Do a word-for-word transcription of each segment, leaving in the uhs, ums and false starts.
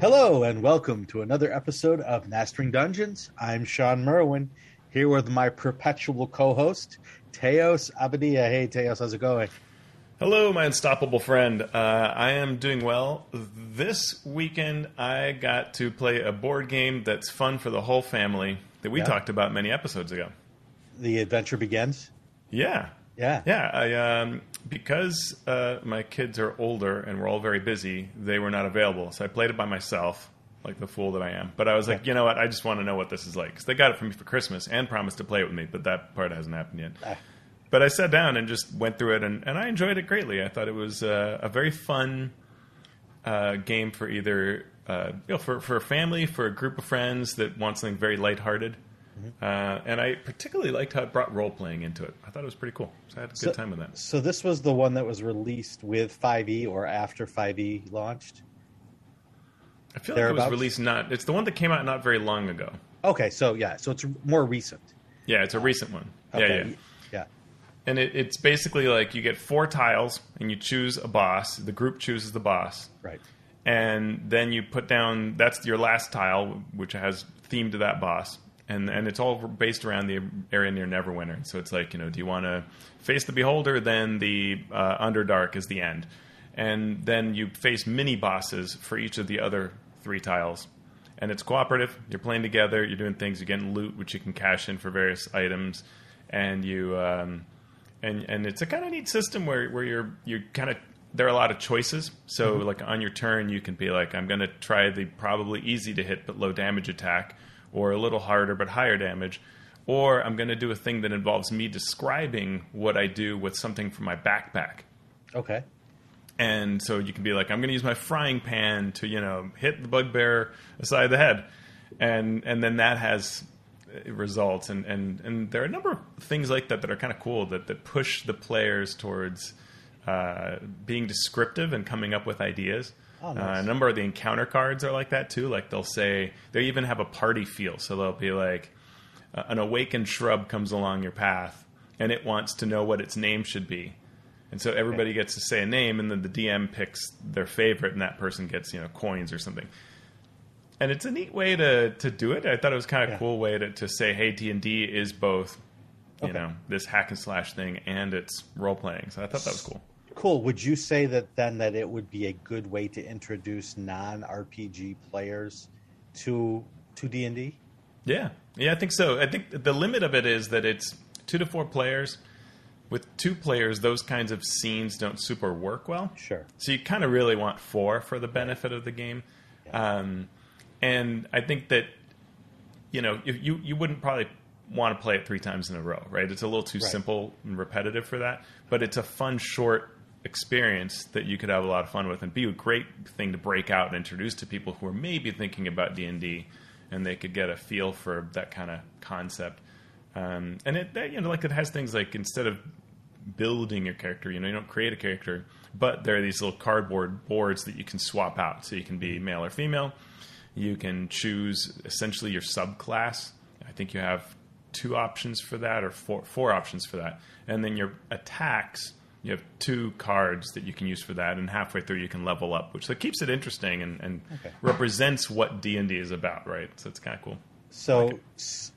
Hello and welcome to another episode of Mastering Dungeons. I'm Sean Merwin, here with my perpetual co-host, Teos Abadia. Hey, Teos, how's it going? Hello, my unstoppable friend. Uh, I am doing well. This weekend, I got to play a board game that's fun for the whole family that we yeah. talked about many episodes ago. The Adventure Begins? Yeah. Yeah. Yeah. I, um, because uh, my kids are older and we're all very busy, they were not available. So I played it by myself, like the fool that I am. But I was like, you know what? I just want to know what this is like. Because they got it for me for Christmas and promised to play it with me. But that part hasn't happened yet. Ah. But I sat down and just went through it. And, and I enjoyed it greatly. I thought it was uh, a very fun uh, game for either uh, you know, for, for a family, for a group of friends that want something very lighthearted. Uh, and I particularly liked how it brought role-playing into it. I thought it was pretty cool. So I had a good so, time with that. So this was the one that was released with five E or after five E launched? I feel like it was released not... It's the one that came out not very long ago. Okay, so yeah. So it's more recent. Yeah, it's a recent one. Okay. Yeah, yeah. yeah. And it, it's basically like you get four tiles, and you choose a boss. The group chooses the boss. Right. And then you put down... That's your last tile, which has theme to that boss. And and it's all based around the area near Neverwinter. So it's like, you know, do you want to face the Beholder? Then the uh, Underdark is the end. And then you face mini-bosses for each of the other three tiles. And it's cooperative. You're playing together. You're doing things. You're getting loot, which you can cash in for various items. And you um, and and it's a kind of neat system where, where you're, you're kind of... There are a lot of choices. So, mm-hmm. like, on your turn, you can be like, I'm going to try the probably easy-to-hit but low-damage attack, or a little harder but higher damage, or I'm going to do a thing that involves me describing what I do with something from my backpack. Okay. And so you can be like, I'm going to use my frying pan to, you know, hit the bugbear aside of the head. And and then that has results. And, and, and there are a number of things like that that are kind of cool that, that push the players towards uh, being descriptive and coming up with ideas. Oh, nice. uh, a number of the encounter cards are like that, too. Like, they'll say... They even have a party feel. So they'll be like, uh, an awakened shrub comes along your path, and it wants to know what its name should be. And so everybody okay. gets to say a name, and then the D M picks their favorite, and that person gets, you know, coins or something. And it's a neat way to, to do it. I thought it was kind of yeah. a cool way to, to say, hey, D and D is both, you okay. know, this hack and slash thing, and it's role-playing. So I thought that was cool. Cool. Would you say that then that it would be a good way to introduce non-R P G players to to D and D? Yeah. Yeah, I think so. I think the limit of it is that it's two to four players. With two players, those kinds of scenes don't super work well. Sure. So you kind of really want four for the benefit of the game. Yeah. Um, and I think that, you know, if you, you wouldn't probably... want to play it three times in a row, right? It's a little too right. simple and repetitive for that, but it's a fun, short experience that you could have a lot of fun with and be a great thing to break out and introduce to people who are maybe thinking about D and D, and they could get a feel for that kind of concept. Um, and it, that, you know, like it has things like instead of building your character, you know, you don't create a character, but there are these little cardboard boards that you can swap out. So you can be male or female. You can choose essentially your subclass. I think you have two options for that, or four four options for that, and then your attacks, you have two cards that you can use for that, and halfway through you can level up, which so keeps it interesting and, and okay. represents what D and D is about, right? So it's kind of cool. So like s-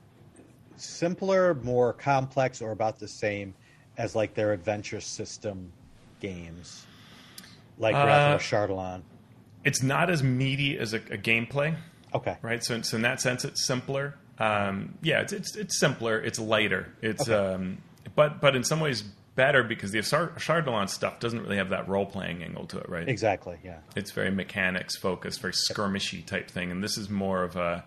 simpler, more complex, or about the same as like their adventure system games, like uh, Rathor, Shardalon. It's not as meaty as a, a gameplay. Okay. Right? So, so in that sense, it's simpler. Um, yeah, it's, it's it's simpler, it's lighter, it's okay. um, but but in some ways better because the Shardalon stuff doesn't really have that role playing angle to it, right? Exactly. Yeah, it's very mechanics focused, very skirmishy type thing, and this is more of a,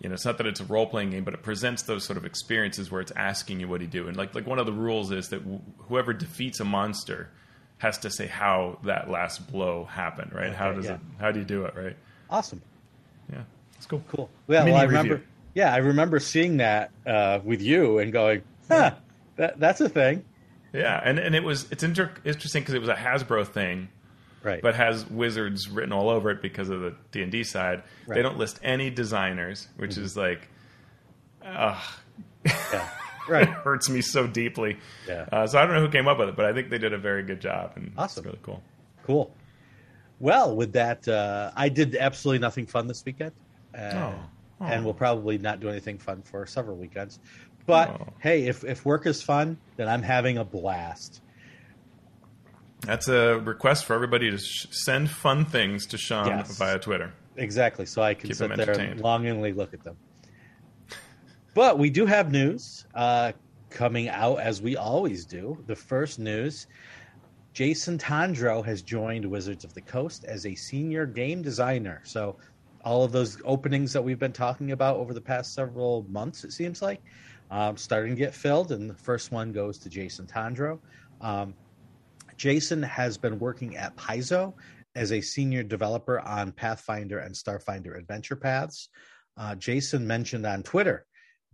you know, it's not that it's a role playing game, but it presents those sort of experiences where it's asking you what you do, and like like one of the rules is that w- whoever defeats a monster has to say how that last blow happened, right? Okay, how does yeah. it? How do you do it, right? Awesome. Yeah, it's cool. Cool. Yeah, well, I remember. Review. Yeah, I remember seeing that uh, with you and going, huh, that, that's a thing. Yeah, and, and it was it's inter- interesting because it was a Hasbro thing, right? But has Wizards written all over it because of the D and D side. Right. They don't list any designers, which mm-hmm. is like, ugh, yeah. right. it hurts me so deeply. Yeah. Uh, so I don't know who came up with it, but I think they did a very good job. And awesome. It's really cool. Cool. Well, with that, uh, I did absolutely nothing fun this weekend. Uh, oh. Oh. And we'll probably not do anything fun for several weekends. But, oh. hey, if, if work is fun, then I'm having a blast. That's a request for everybody to sh- send fun things to Sean yes. via Twitter. Exactly, so I can Keep sit there and longingly look at them. But we do have news uh, coming out, as we always do. The first news, Jason Tondro has joined Wizards of the Coast as a senior game designer. So all of those openings that we've been talking about over the past several months, it seems like, um, starting to get filled, and the first one goes to Jason Tondro. Um, Jason has been working at Paizo as a senior developer on Pathfinder and Starfinder Adventure Paths. Uh, Jason mentioned on Twitter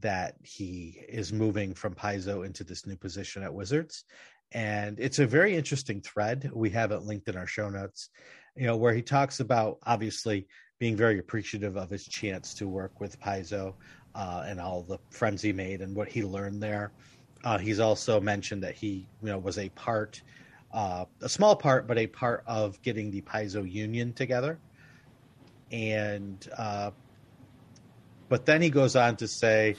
that he is moving from Paizo into this new position at Wizards. And it's a very interesting thread. We have it linked in our show notes, you know, where he talks about obviously being very appreciative of his chance to work with Paizo uh, and all the friends he made and what he learned there. Uh, he's also mentioned that he, you know, was a part Uh, a small part, but a part of getting the Paizo Union together. And, uh, but then he goes on to say,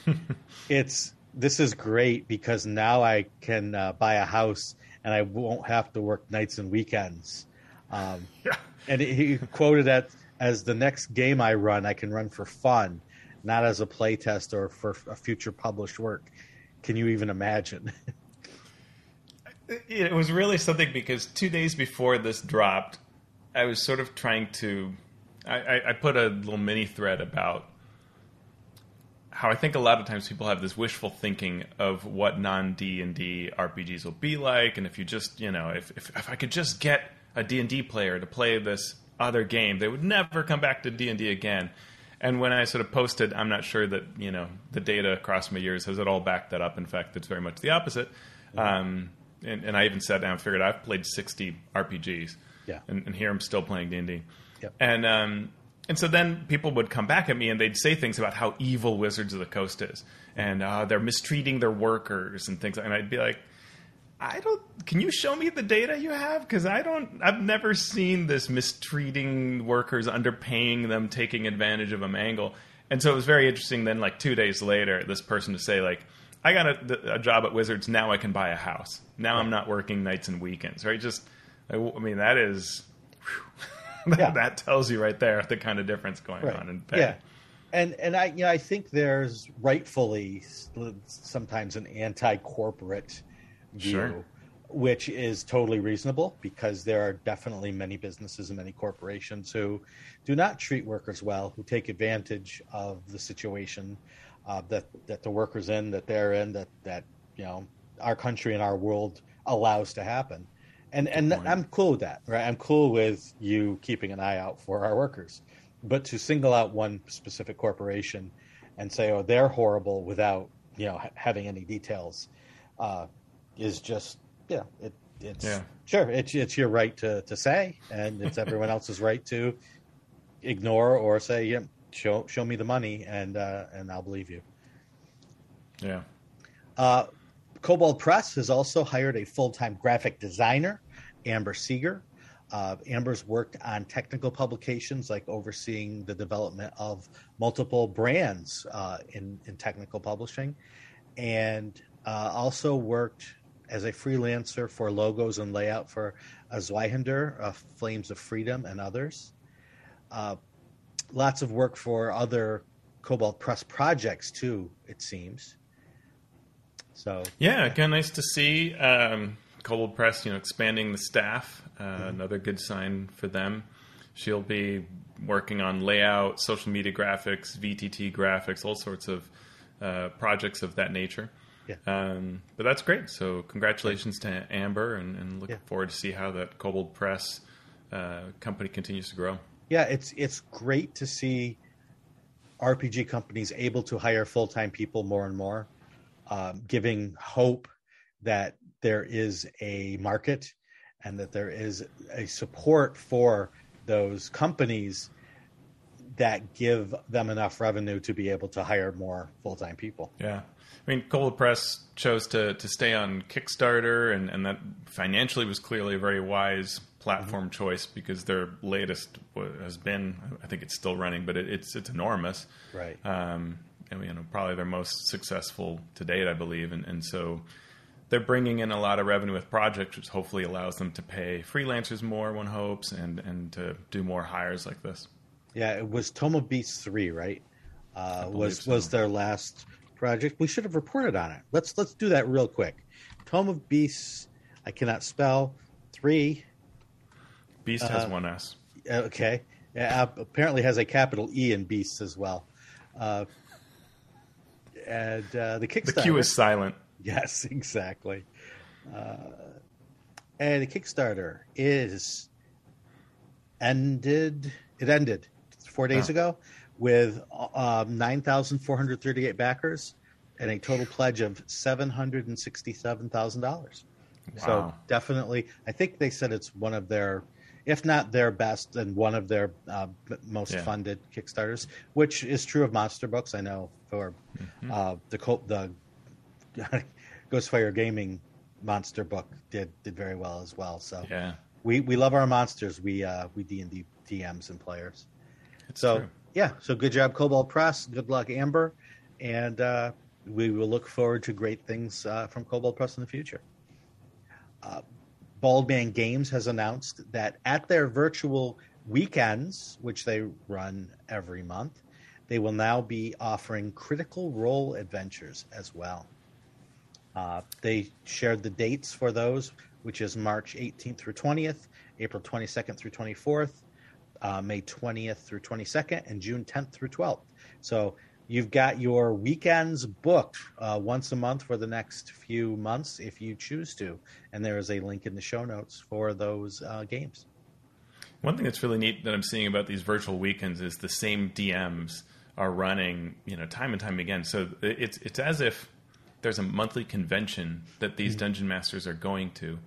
it's, this is great because now I can uh, buy a house and I won't have to work nights and weekends. Um, yeah. And he quoted that as the next game I run, I can run for fun, not as a playtest or for a future published work. Can you even imagine? It was really something because two days before this dropped, I was sort of trying to... I, I put a little mini thread about how I think a lot of times people have this wishful thinking of what non-D and D R P Gs will be like. And if you just, you know, if, if, if I could just get a D and D player to play this other game, they would never come back to D and D again. And when I sort of posted, I'm not sure that, you know, the data across my years has it all backed that up. In fact, it's very much the opposite. Yeah. Um And, and I even sat down and figured I've played sixty R P Gs, yeah. and, and here I'm still playing D and D. Yep. And um, and so then people would come back at me and they'd say things about how evil Wizards of the Coast is, and uh, they're mistreating their workers and things. And I'd be like, I don't. Can you show me the data you have? Because I don't. I've never seen this mistreating workers, underpaying them, taking advantage of them angle. And so it was very interesting. Then, like two days later, this person to say like, I got a, a job at Wizards. Now I can buy a house. Now right. I'm not working nights and weekends, right? Just, I, I mean, that is, whew, that, yeah. that tells you right there the kind of difference going right. on in pay. Yeah, and and I, you know, I think there's rightfully sometimes an anti-corporate view, sure. which is totally reasonable because there are definitely many businesses and many corporations who do not treat workers well, who take advantage of the situation. Uh, that that the workers in, that they're in, that that you know our country and our world allows to happen, and and th- I'm cool with that, right? I'm cool with you keeping an eye out for our workers, but to single out one specific corporation and say, oh, they're horrible without you know ha- having any details, uh, is just yeah, it it's yeah. sure it's it's your right to to say, and it's everyone else's right to ignore or say yeah. Show show me the money, and uh, and I'll believe you. Yeah. Uh, Kobold Press has also hired a full-time graphic designer, Amber Seger. Uh, Amber's worked on technical publications, like overseeing the development of multiple brands uh, in, in technical publishing, and uh, also worked as a freelancer for logos and layout for Zweihander, uh, Flames of Freedom, and others. Uh, Lots of work for other Kobold Press projects, too, it seems. So yeah, kind of nice to see um, Kobold Press, you know, expanding the staff. Uh, mm-hmm. Another good sign for them. She'll be working on layout, social media graphics, V T T graphics, all sorts of uh, projects of that nature. Yeah. Um, but that's great. So congratulations yeah. to Amber, and, and looking yeah. forward to see how that Kobold Press uh, company continues to grow. Yeah, it's it's great to see R P G companies able to hire full-time people more and more, um, giving hope that there is a market and that there is a support for those companies that give them enough revenue to be able to hire more full-time people. Yeah. I mean, Kobold Press chose to, to stay on Kickstarter, and, and that financially was clearly a very wise platform choice because their latest has been, I think it's still running, but it, it's it's enormous. Right. Um, and, you know, probably their most successful to date, I believe. And, and so they're bringing in a lot of revenue with projects, which hopefully allows them to pay freelancers more, one hopes, and, and to do more hires like this. Yeah, it was Tome of Beasts three, right? Uh, was so. was their last project. We should have reported on it. Let's let's do that real quick. Tome of Beasts, I cannot spell, three. Beast uh, has one S. Okay. Uh, apparently has a capital E in Beasts as well. Uh, and uh, the Kickstarter. The Q is silent. Yes, exactly. Uh, and the Kickstarter is ended. It ended four days oh. ago. With um, nine thousand four hundred thirty-eight backers and a total pledge of seven hundred sixty-seven thousand dollars. Wow. So definitely, I think they said it's one of their, if not their best, and one of their uh, most yeah. funded Kickstarters, which is true of Monster Books. I know for mm-hmm. uh, the the Ghostfire Gaming Monster Book did did very well as well. So yeah. we we love our monsters. We uh, we D and D D Ms and players. It's so. True. Yeah, so good job, Kobold Press. Good luck, Amber. And uh, we will look forward to great things uh, from Kobold Press in the future. Uh, Bald Man Games has announced that at their virtual weekends, which they run every month, they will now be offering Critical Role adventures as well. Uh, they shared the dates for those, which is March eighteenth through twentieth, April twenty-second through twenty-fourth, Uh, May twentieth through twenty-second, and June tenth through twelfth. So you've got your weekends booked uh, once a month for the next few months if you choose to. And there is a link in the show notes for those uh, games. One thing that's really neat that I'm seeing about these virtual weekends is the same D Ms are running, you know, time and time again. So it's it's as if there's a monthly convention that these mm-hmm. dungeon masters are going to.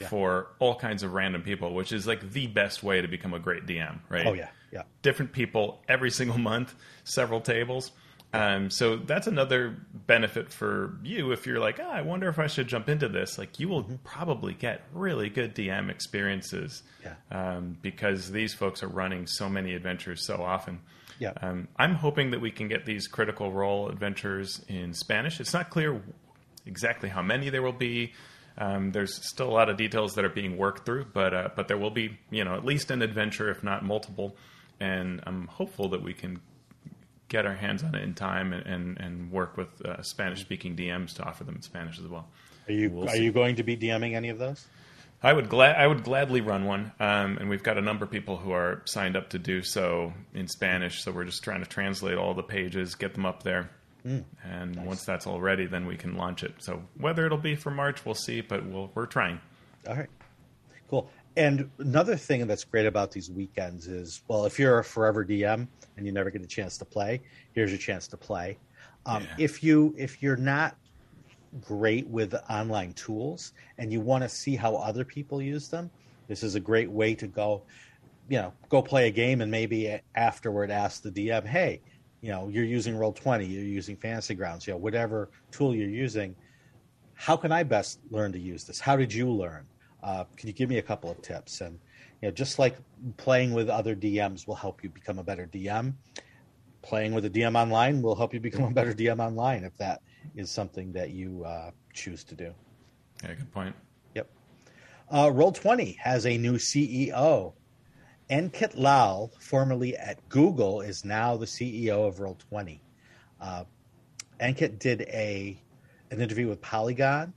Yeah. For all kinds of random people, which is like the best way to become a great D M, right? Oh, yeah. Yeah. Different people every single month, several tables. Yeah. Um, so that's another benefit for you if you're like, oh, I wonder if I should jump into this. Like, you will mm-hmm. probably get really good D M experiences yeah. um, because these folks are running so many adventures so often. Yeah. Um, I'm hoping that we can get these Critical Role adventures in Spanish. It's not clear exactly how many there will be. Um, there's still a lot of details that are being worked through, but uh, but there will be, you know, at least an adventure, if not multiple. And I'm hopeful that we can get our hands on it in time and, and, and work with uh, Spanish-speaking D Ms to offer them in Spanish as well. Are you we'll are see. you going to be DMing any of those? I would glad I would gladly run one, um, and we've got a number of people who are signed up to do so in Spanish. So we're just trying to translate all the pages, get them up there. Mm, and nice. Once that's all ready, then we can launch it. So whether it'll be for March, we'll see, but we'll, we're trying. All right. Cool. And another thing that's great about these weekends is, well, if you're a forever D M and you never get a chance to play, here's your chance to play. Um, yeah. If you, if you're not great with online tools and you want to see how other people use them, this is a great way to go, you know, go play a game and maybe afterward ask the D M, hey, you know, you're using Roll twenty, you're using Fantasy Grounds, you know, whatever tool you're using. How can I best learn to use this? How did you learn? Uh, can you give me a couple of tips? And, you know, just like playing with other D Ms will help you become a better D M, playing with a D M online will help you become a better D M online if that is something that you uh, choose to do. Yeah, good point. Yep. Uh, Roll twenty has a new C E O. Ankit Lal, formerly at Google, is now the C E O of Roll twenty. Uh, Ankit did a an interview with Polygon.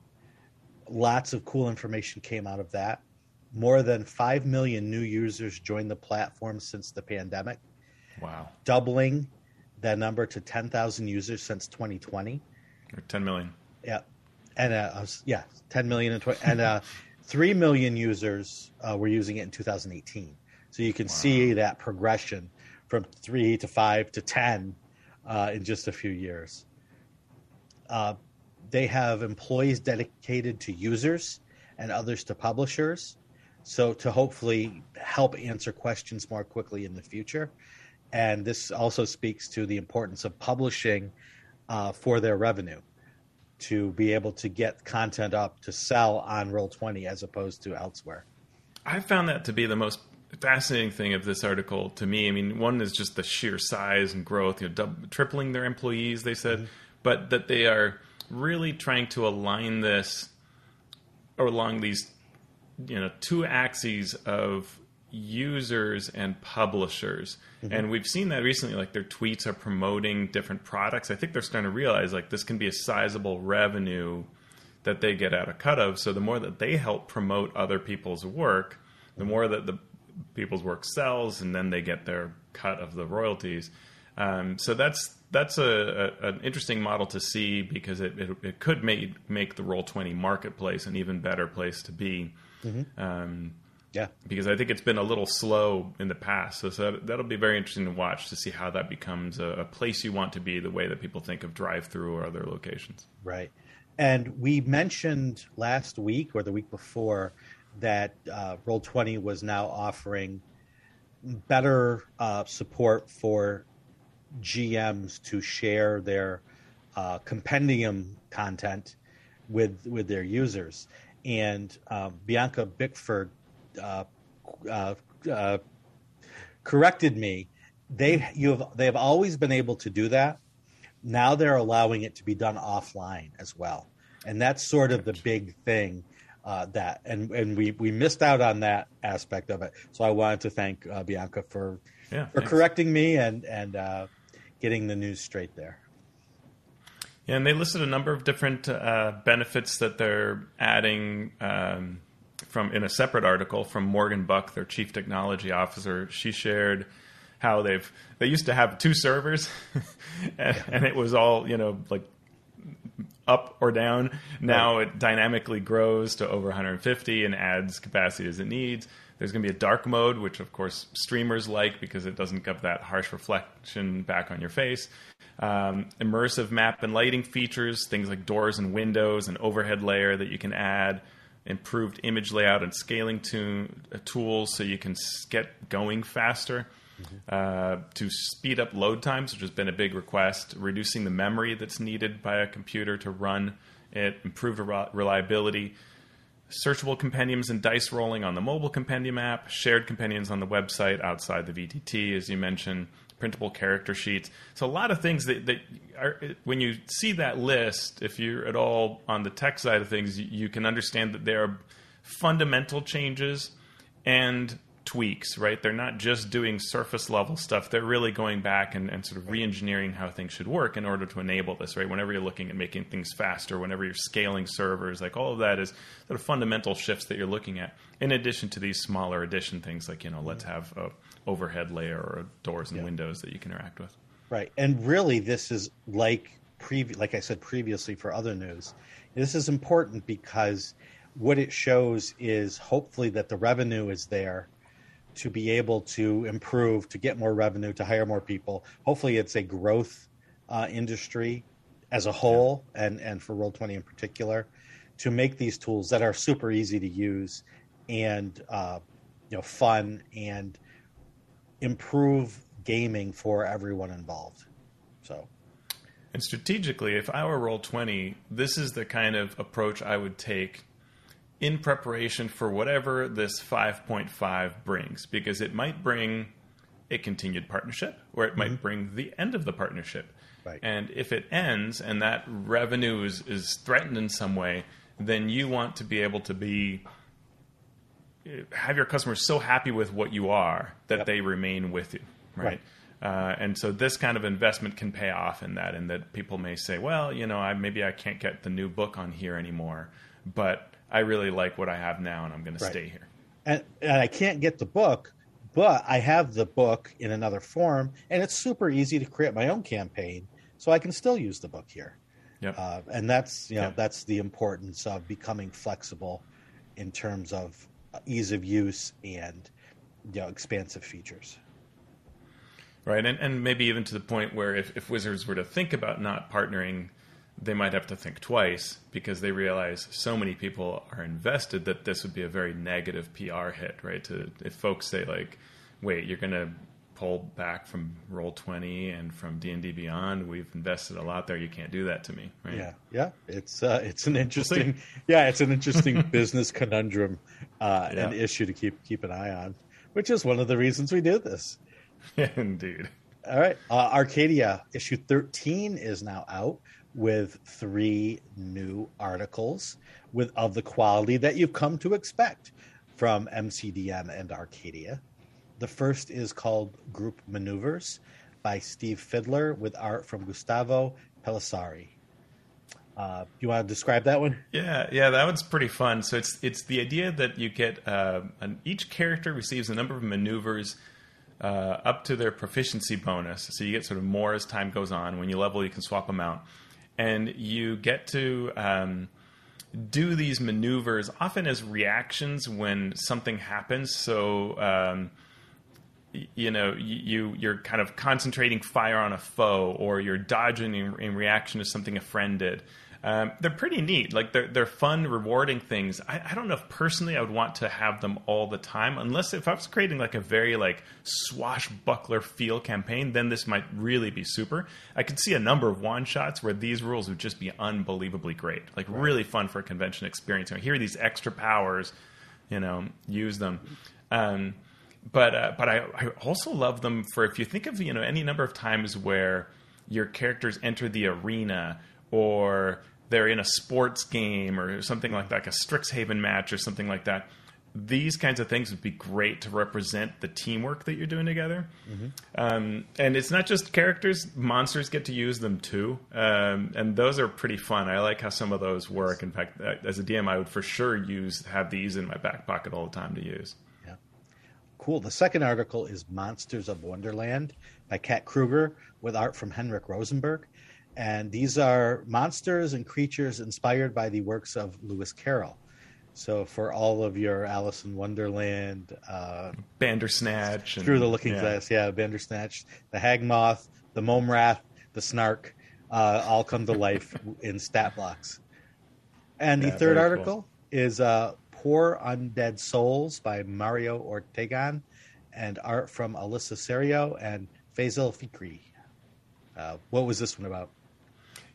Lots of cool information came out of that. More than five million new users joined the platform since the pandemic. Wow. Doubling that number to ten thousand users since twenty twenty. Or ten million. Yeah. And uh, yeah, ten million. And, tw- and uh, three million users uh, were using it in two thousand eighteen. So you can wow. see that progression from three to five to ten uh, in just a few years. Uh, they have employees dedicated to users and others to publishers, so to hopefully help answer questions more quickly in the future. And this also speaks to the importance of publishing uh, for their revenue, to be able to get content up to sell on Roll twenty as opposed to elsewhere. I found that to be the most fascinating thing of this article to me. I mean, one is just the sheer size and growth, you know, doub- tripling their employees, they said, mm-hmm. but that they are really trying to align this along these, you know, two axes of users and publishers. Mm-hmm. And we've seen that recently, like their tweets are promoting different products. I think they're starting to realize like this can be a sizable revenue that they get out of cut of. So the more that they help promote other people's work, the mm-hmm. more that the people's work sells, and then they get their cut of the royalties. Um, so that's, that's a, a, an interesting model to see, because it, it, it could make, make the Roll twenty marketplace an even better place to be. Mm-hmm. Um, yeah, because I think it's been a little slow in the past. So, so that'll be very interesting to watch, to see how that becomes a, a place you want to be, the way that people think of drive-through or other locations. Right. And we mentioned last week or the week before that uh, Roll twenty was now offering better uh, support for G Ms to share their uh, compendium content with with their users. And uh, Bianca Bickford uh, uh, uh, corrected me. They you have they have always been able to do that. Now they're allowing it to be done offline as well, and that's sort of the big thing. Uh, that and, and we, we missed out on that aspect of it. So I wanted to thank uh, Bianca for yeah, for thanks. correcting me and and uh, getting the news straight there. Yeah, and they listed a number of different uh, benefits that they're adding um, from in a separate article from Morgan Buck, their chief technology officer. She shared how they've they used to have two servers, and, yeah. and it was all you know like. up or down. Now right. It dynamically grows to over one hundred fifty and adds capacity as it needs. There's going to be a dark mode, which of course streamers like because it doesn't give that harsh reflection back on your face. Um, immersive map and lighting features, things like doors and windows, an overhead layer that you can add, improved image layout and scaling to, uh, tools so you can get going faster. Uh, to speed up load times, which has been a big request, reducing the memory that's needed by a computer to run it, improved reliability, searchable compendiums and dice rolling on the mobile compendium app, shared compendiums on the website outside the V T T, as you mentioned, printable character sheets. So a lot of things that, that are, when you see that list, if you're at all on the tech side of things, you can understand that there are fundamental changes and tweaks, right? They're not just doing surface level stuff. They're really going back and, and sort of re-engineering how things should work in order to enable this, right? Whenever you're looking at making things faster, whenever you're scaling servers, like all of that is sort of fundamental shifts that you're looking at, in addition to these smaller addition things like, you know, let's have a overhead layer or doors and yeah. windows that you can interact with. Right. And really this is like, previ- like I said previously for other news, this is important because what it shows is hopefully that the revenue is there to be able to improve, to get more revenue, to hire more people. Hopefully it's a growth uh, industry as a whole, yeah. and, and for Roll twenty in particular, to make these tools that are super easy to use and uh, you know fun and improve gaming for everyone involved. So, and strategically, if I were Roll twenty, this is the kind of approach I would take in preparation for whatever this five point five brings, because it might bring a continued partnership, or it mm-hmm. might bring the end of the partnership. Right. And if it ends and that revenue is, is threatened in some way, then you want to be able to be have your customers so happy with what you are that yep. they remain with you, right? right. Uh, and so this kind of investment can pay off in that, and that people may say, well, you know, I, maybe I can't get the new book on here anymore, but I really like what I have now, and I'm going to right. stay here. And, and I can't get the book, but I have the book in another form, and it's super easy to create my own campaign, so I can still use the book here. Yep. Uh, and that's, you know, yep. that's the importance of becoming flexible in terms of ease of use and, you know, expansive features. Right, and, and maybe even to the point where if, if Wizards were to think about not partnering, they might have to think twice, because they realize so many people are invested that this would be a very negative P R hit, right? To, if folks say like, wait, you're going to pulled back from Roll twenty and from D and D Beyond. We've invested a lot there. You can't do that to me, right? Yeah, yeah. It's uh, it's an interesting, yeah, it's an interesting business conundrum uh, yeah. and issue to keep keep an eye on, which is one of the reasons we do this. Indeed. All right, uh, Arcadia issue thirteen is now out with three new articles with of the quality that you've come to expect from M C D M and Arcadia. The first is called Group Maneuvers by Steve Fidler with art from Gustavo Pelissari. Uh, you want to describe that one? Yeah, yeah, that one's pretty fun. So it's it's the idea that you get uh, an, each character receives a number of maneuvers uh, up to their proficiency bonus. So you get sort of more as time goes on. When you level, you can swap them out. And you get to... Um, do these maneuvers often as reactions when something happens. So, um, y- you know, you, you're kind of concentrating fire on a foe, or you're dodging in, in reaction to something a friend did. Um, they're pretty neat. Like they're, they're fun, rewarding things. I, I don't know if personally I would want to have them all the time, unless if I was creating like a very like swashbuckler feel campaign, then this might really be super. I could see a number of one shots where these rules would just be unbelievably great. Like right. Really fun for a convention experience. You know, here are these extra powers, you know, use them. Um, but, uh, but I, I also love them for, if you think of, you know, any number of times where your characters enter the arena, or they're in a sports game or something like that, like a Strixhaven match or something like that. These kinds of things would be great to represent the teamwork that you're doing together. Mm-hmm. Um, and it's not just characters. Monsters get to use them too. Um, and those are pretty fun. I like how some of those work. In fact, as a D M, I would for sure use have these in my back pocket all the time to use. Yeah. Cool. The second article is Monsters of Wonderland by Kat Kruger with art from Henrik Rosenberg. And these are monsters and creatures inspired by the works of Lewis Carroll. So for all of your Alice in Wonderland, uh, Bandersnatch, Through and, the Looking yeah. Glass, yeah, Bandersnatch, the Hagmoth, the Mome Rat, the Snark, uh, all come to life in stat blocks. And yeah, the third article cool. is uh, Poor Undead Souls by Mario Ortegon, and art from Alyssa Serio and Faisal Fikri. Uh, what was this one about?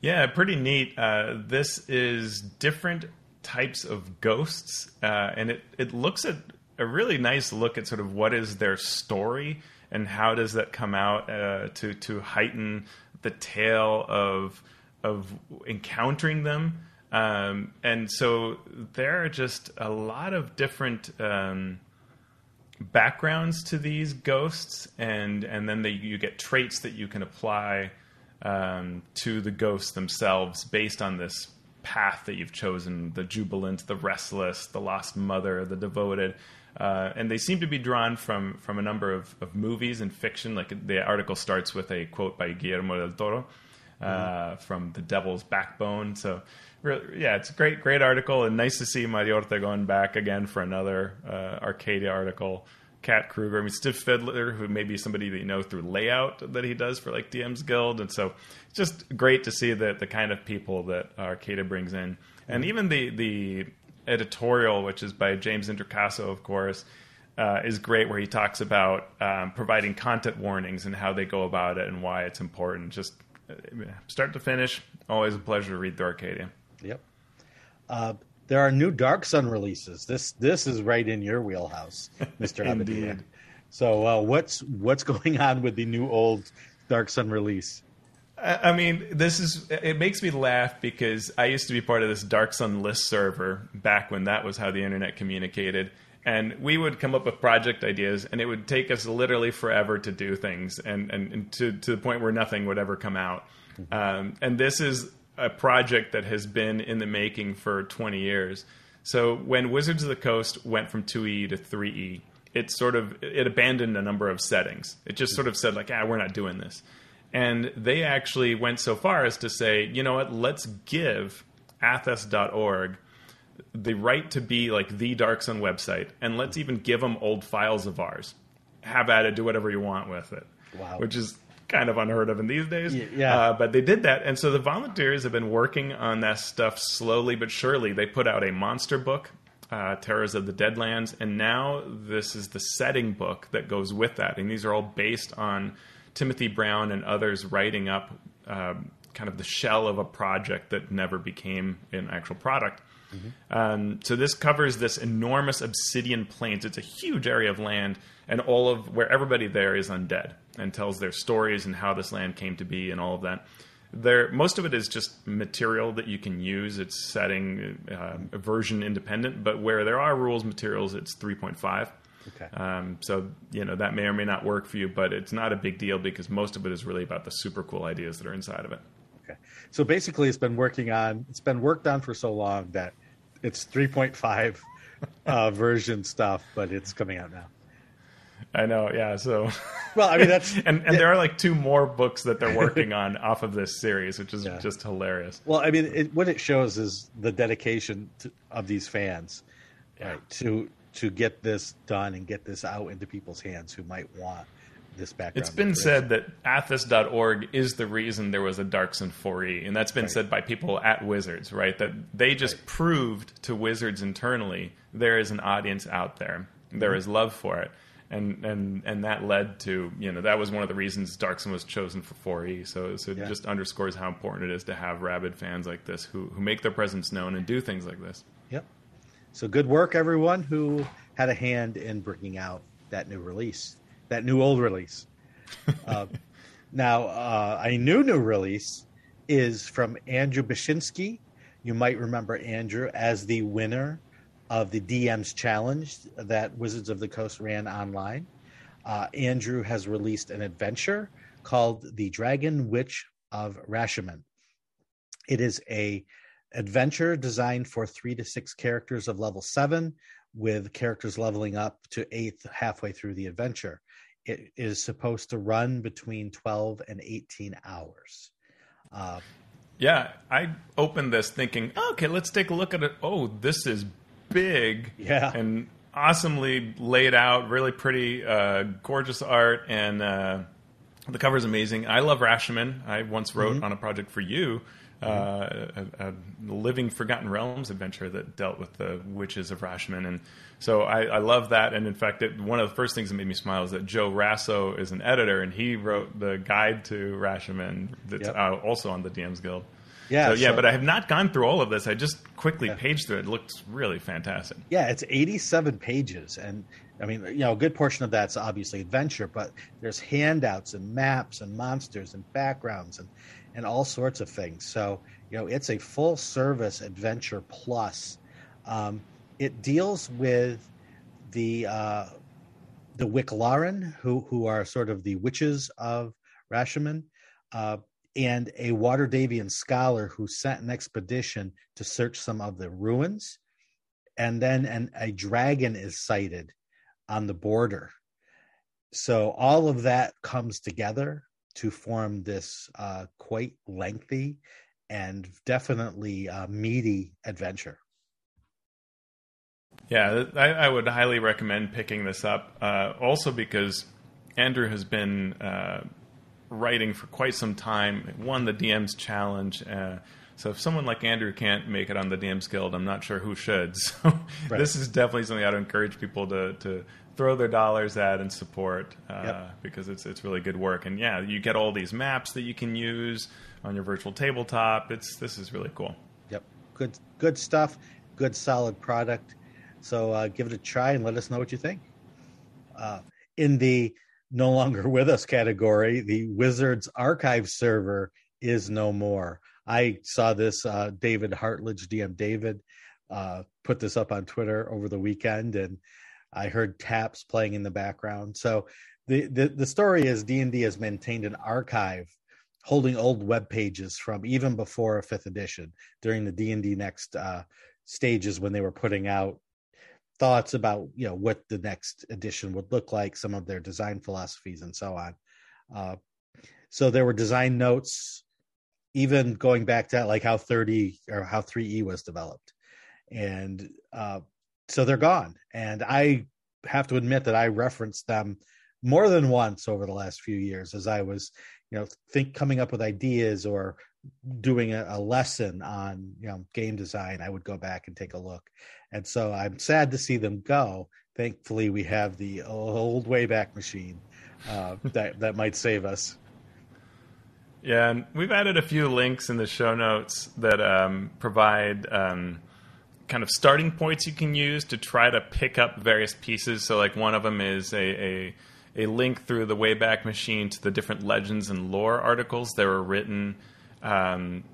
Yeah, pretty neat. Uh, this is different types of ghosts, uh, and it, it looks at a really nice look at sort of what is their story and how does that come out uh, to to heighten the tale of of encountering them. Um, and so there are just a lot of different um, backgrounds to these ghosts, and and then they, you get traits that you can apply Um, to the ghosts themselves based on this path that you've chosen, the jubilant, the restless, the lost mother, the devoted. Uh, and they seem to be drawn from, from a number of, of movies and fiction. Like the article starts with a quote by Guillermo del Toro uh, mm-hmm. from The Devil's Backbone. So really, yeah, it's a great, great article, and nice to see Mario Ortegon back again for another uh, Arcadia article. Kat Kruger, I mean, Steve Fidler, who may be somebody that you know through layout that he does for like D M's Guild. And so just great to see the, the kind of people that Arcadia brings in. And even the, the editorial, which is by James Intricasso, of course, uh, is great, where he talks about um, providing content warnings and how they go about it and why it's important. Just uh, start to finish, always a pleasure to read through Arcadia. Yep. Uh, There are new Dark Sun releases. This this is right in your wheelhouse, Mister Abadia. So uh, what's what's going on with the new old Dark Sun release? I mean, this is it makes me laugh because I used to be part of this Dark Sun list server back when that was how the internet communicated. And we would come up with project ideas, and it would take us literally forever to do things, and, and, and to, to the point where nothing would ever come out. Mm-hmm. Um, and this is a project that has been in the making for twenty years. So when Wizards of the Coast went from two E to three E, it sort of, it abandoned a number of settings. It just sort of said like, ah, we're not doing this. And they actually went so far as to say, you know what, let's give Athas dot org the right to be like the Dark Sun website. And let's even give them old files of ours. Have at it, do whatever you want with it. Wow. Which is kind of unheard of in these days. Yeah. Uh, but they did that. And so the volunteers have been working on that stuff slowly but surely. They put out a monster book uh, Terrors of the Deadlands, and now this is the setting book that goes with that. And these are all based on Timothy Brown and others writing up uh, kind of the shell of a project that never became an actual product. Mm-hmm. Um, so this covers this enormous obsidian plains. It's a huge area of land, and all of where everybody there is undead and tells their stories and how this land came to be and all of that. There, most of it is just material that you can use. It's setting uh, version independent, but where there are rules materials, it's three point five. Okay. Um, so, you know, that may or may not work for you, but it's not a big deal because most of it is really about the super cool ideas that are inside of it. Okay. So basically it's been working on, it's been worked on for so long that it's three point five uh, version stuff, but it's coming out now. I know. Yeah. So, well, I mean, that's, and, and yeah. there are like two more books that they're working on off of this series, which is yeah. just hilarious. Well, I mean, it, what it shows is the dedication to, of these fans yeah. right, to, to get this done and get this out into people's hands who might want this background. It's been said that Athas dot org is the reason there was a Dark Sun four E, and that's been right. said by people at Wizards, right? That they just right. proved to Wizards internally there is an audience out there. There mm-hmm. is love for it. And, and and that led to, you know, that was one of the reasons Dark Sun was chosen for four E. So, so it yeah. just underscores how important it is to have rabid fans like this who, who make their presence known and do things like this. Yep. So good work, everyone who had a hand in bringing out that new release, that new old release. uh, now, uh, a new new release is from Andrew Bishkinskyi. You might remember Andrew as the winner of the D M's challenge that Wizards of the Coast ran online. Uh, Andrew has released an adventure called The Dragon Witch of Rashemen. It is an adventure designed for three to six characters of level seven, with characters leveling up to eighth halfway through the adventure. It is supposed to run between twelve and eighteen hours. Uh, yeah, I opened this thinking, oh, okay, let's take a look at it. Oh, this is big yeah. and awesomely laid out, really pretty, uh, gorgeous art, and uh, the cover is amazing. I love Rashemen. I once wrote mm-hmm. on a project for you, uh, mm-hmm. a, a Living Forgotten Realms adventure that dealt with the witches of Rashemen, and so I, I love that. And in fact, it, one of the first things that made me smile is that Joe Rasso is an editor, and he wrote the guide to Rashemen that's yep. uh, also on the D M's Guild. Yeah, so, yeah, so, but I have not gone through all of this. I just quickly yeah. paged through it. It looks really fantastic. Yeah, it's eighty-seven pages. And, I mean, you know, a good portion of that's obviously adventure, but there's handouts and maps and monsters and backgrounds and, and all sorts of things. So, you know, it's a full-service adventure plus. Um, it deals with the uh, the Wicklaren, who, who are sort of the witches of Rashemen, uh and a Waterdavian scholar who sent an expedition to search some of the ruins. And then an, a dragon is sighted on the border. So all of that comes together to form this uh, quite lengthy and definitely uh, meaty adventure. Yeah, I, I would highly recommend picking this up. Uh, also because Andrew has been... Uh, writing for quite some time, won the D M's challenge. Uh, so if someone like Andrew can't make it on the D M's Guild, I'm not sure who should. So right. this is definitely something I'd encourage people to to throw their dollars at and support uh, yep. because it's it's really good work. And yeah, you get all these maps that you can use on your virtual tabletop. It's this is really cool. Yep, good good stuff, good solid product. So uh, give it a try and let us know what you think. Uh, in the no longer with us category, the Wizards archive server is no more. I saw this, uh, David Hartledge, D M David, uh, put this up on Twitter over the weekend, and I heard taps playing in the background. So the, the, the story is D and D has maintained an archive holding old web pages from even before a fifth edition during the D and D Next uh, stages when they were putting out thoughts about, you know, what the next edition would look like, some of their design philosophies and so on. Uh, so there were design notes, even going back to like how thirty or how three E was developed. And uh, so they're gone. And I have to admit that I referenced them more than once over the last few years as I was, you know, think coming up with ideas or doing a, a lesson on, you know, game design, I would go back and take a look. And so I'm sad to see them go. Thankfully, we have the old Wayback Machine uh, that that might save us. Yeah, and we've added a few links in the show notes that um, provide um, kind of starting points you can use to try to pick up various pieces. So, like, one of them is a a, a link through the Wayback Machine to the different legends and lore articles that were written um,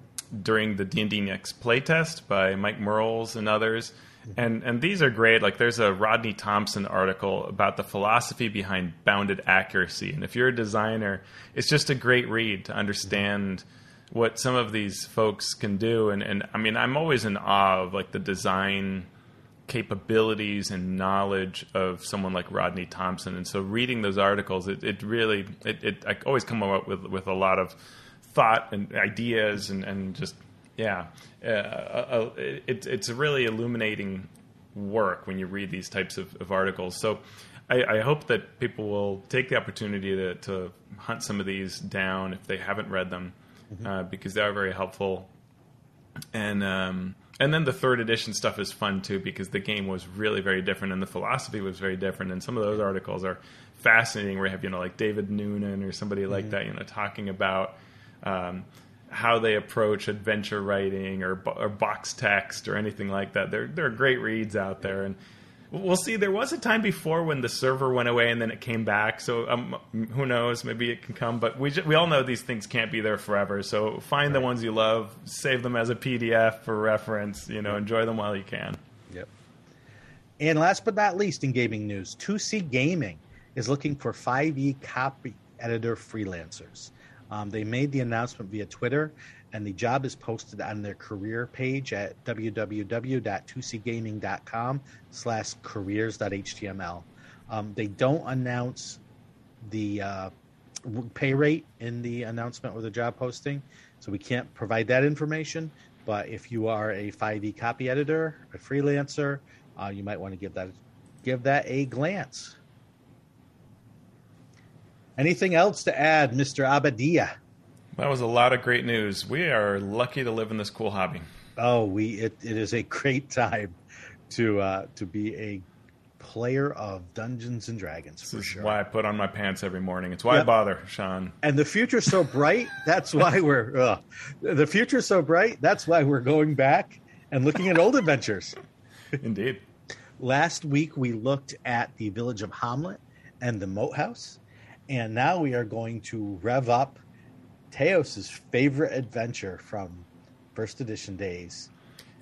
during the D and D Next playtest by Mike Merles and others. And and these are great. Like, there's a Rodney Thompson article about the philosophy behind bounded accuracy. And if you're a designer, it's just a great read to understand what some of these folks can do. And, and I mean, I'm always in awe of, like, the design capabilities and knowledge of someone like Rodney Thompson. And so reading those articles, it, it really, it, it I always come up with, with a lot of thought and ideas and, and just... Yeah, uh, uh, it, it's a really illuminating work when you read these types of, of articles. So I, I hope that people will take the opportunity to, to hunt some of these down if they haven't read them, mm-hmm. uh, because they are very helpful. And um, and then the third edition stuff is fun, too, because the game was really very different and the philosophy was very different. And some of those articles are fascinating, where you have, you know, like David Noonan or somebody like mm-hmm. that, you know, talking about... Um, how they approach adventure writing or, or box text or anything like that. There, there are great reads out there. And we'll see, there was a time before when the server went away and then it came back. So um, who knows, maybe it can come. But we, just, we all know these things can't be there forever. So find right. the ones you love, save them as a P D F for reference, you know, yep. enjoy them while you can. Yep. And last but not least in gaming news, two C Gaming is looking for five E copy editor freelancers. Um, they made the announcement via Twitter, and the job is posted on their career page at w w w dot two c gaming dot com slash careers dot h t m l. Um, they don't announce the uh, pay rate in the announcement or the job posting, so we can't provide that information. But if you are a five E copy editor, a freelancer, uh, you might want to give that give that a glance. Anything else to add, Mister Abadia? That was a lot of great news. We are lucky to live in this cool hobby. Oh, we it, it is a great time to uh, to be a player of Dungeons and Dragons, for this sure. This is why I put on my pants every morning. It's why yep. I bother, Sean. And the future's so bright, that's why we're... Uh, the future's so bright, that's why we're going back and looking at old adventures. Indeed. Last week, we looked at the village of Hamlet and the Moat House. And now we are going to rev up Teos's favorite adventure from first edition days.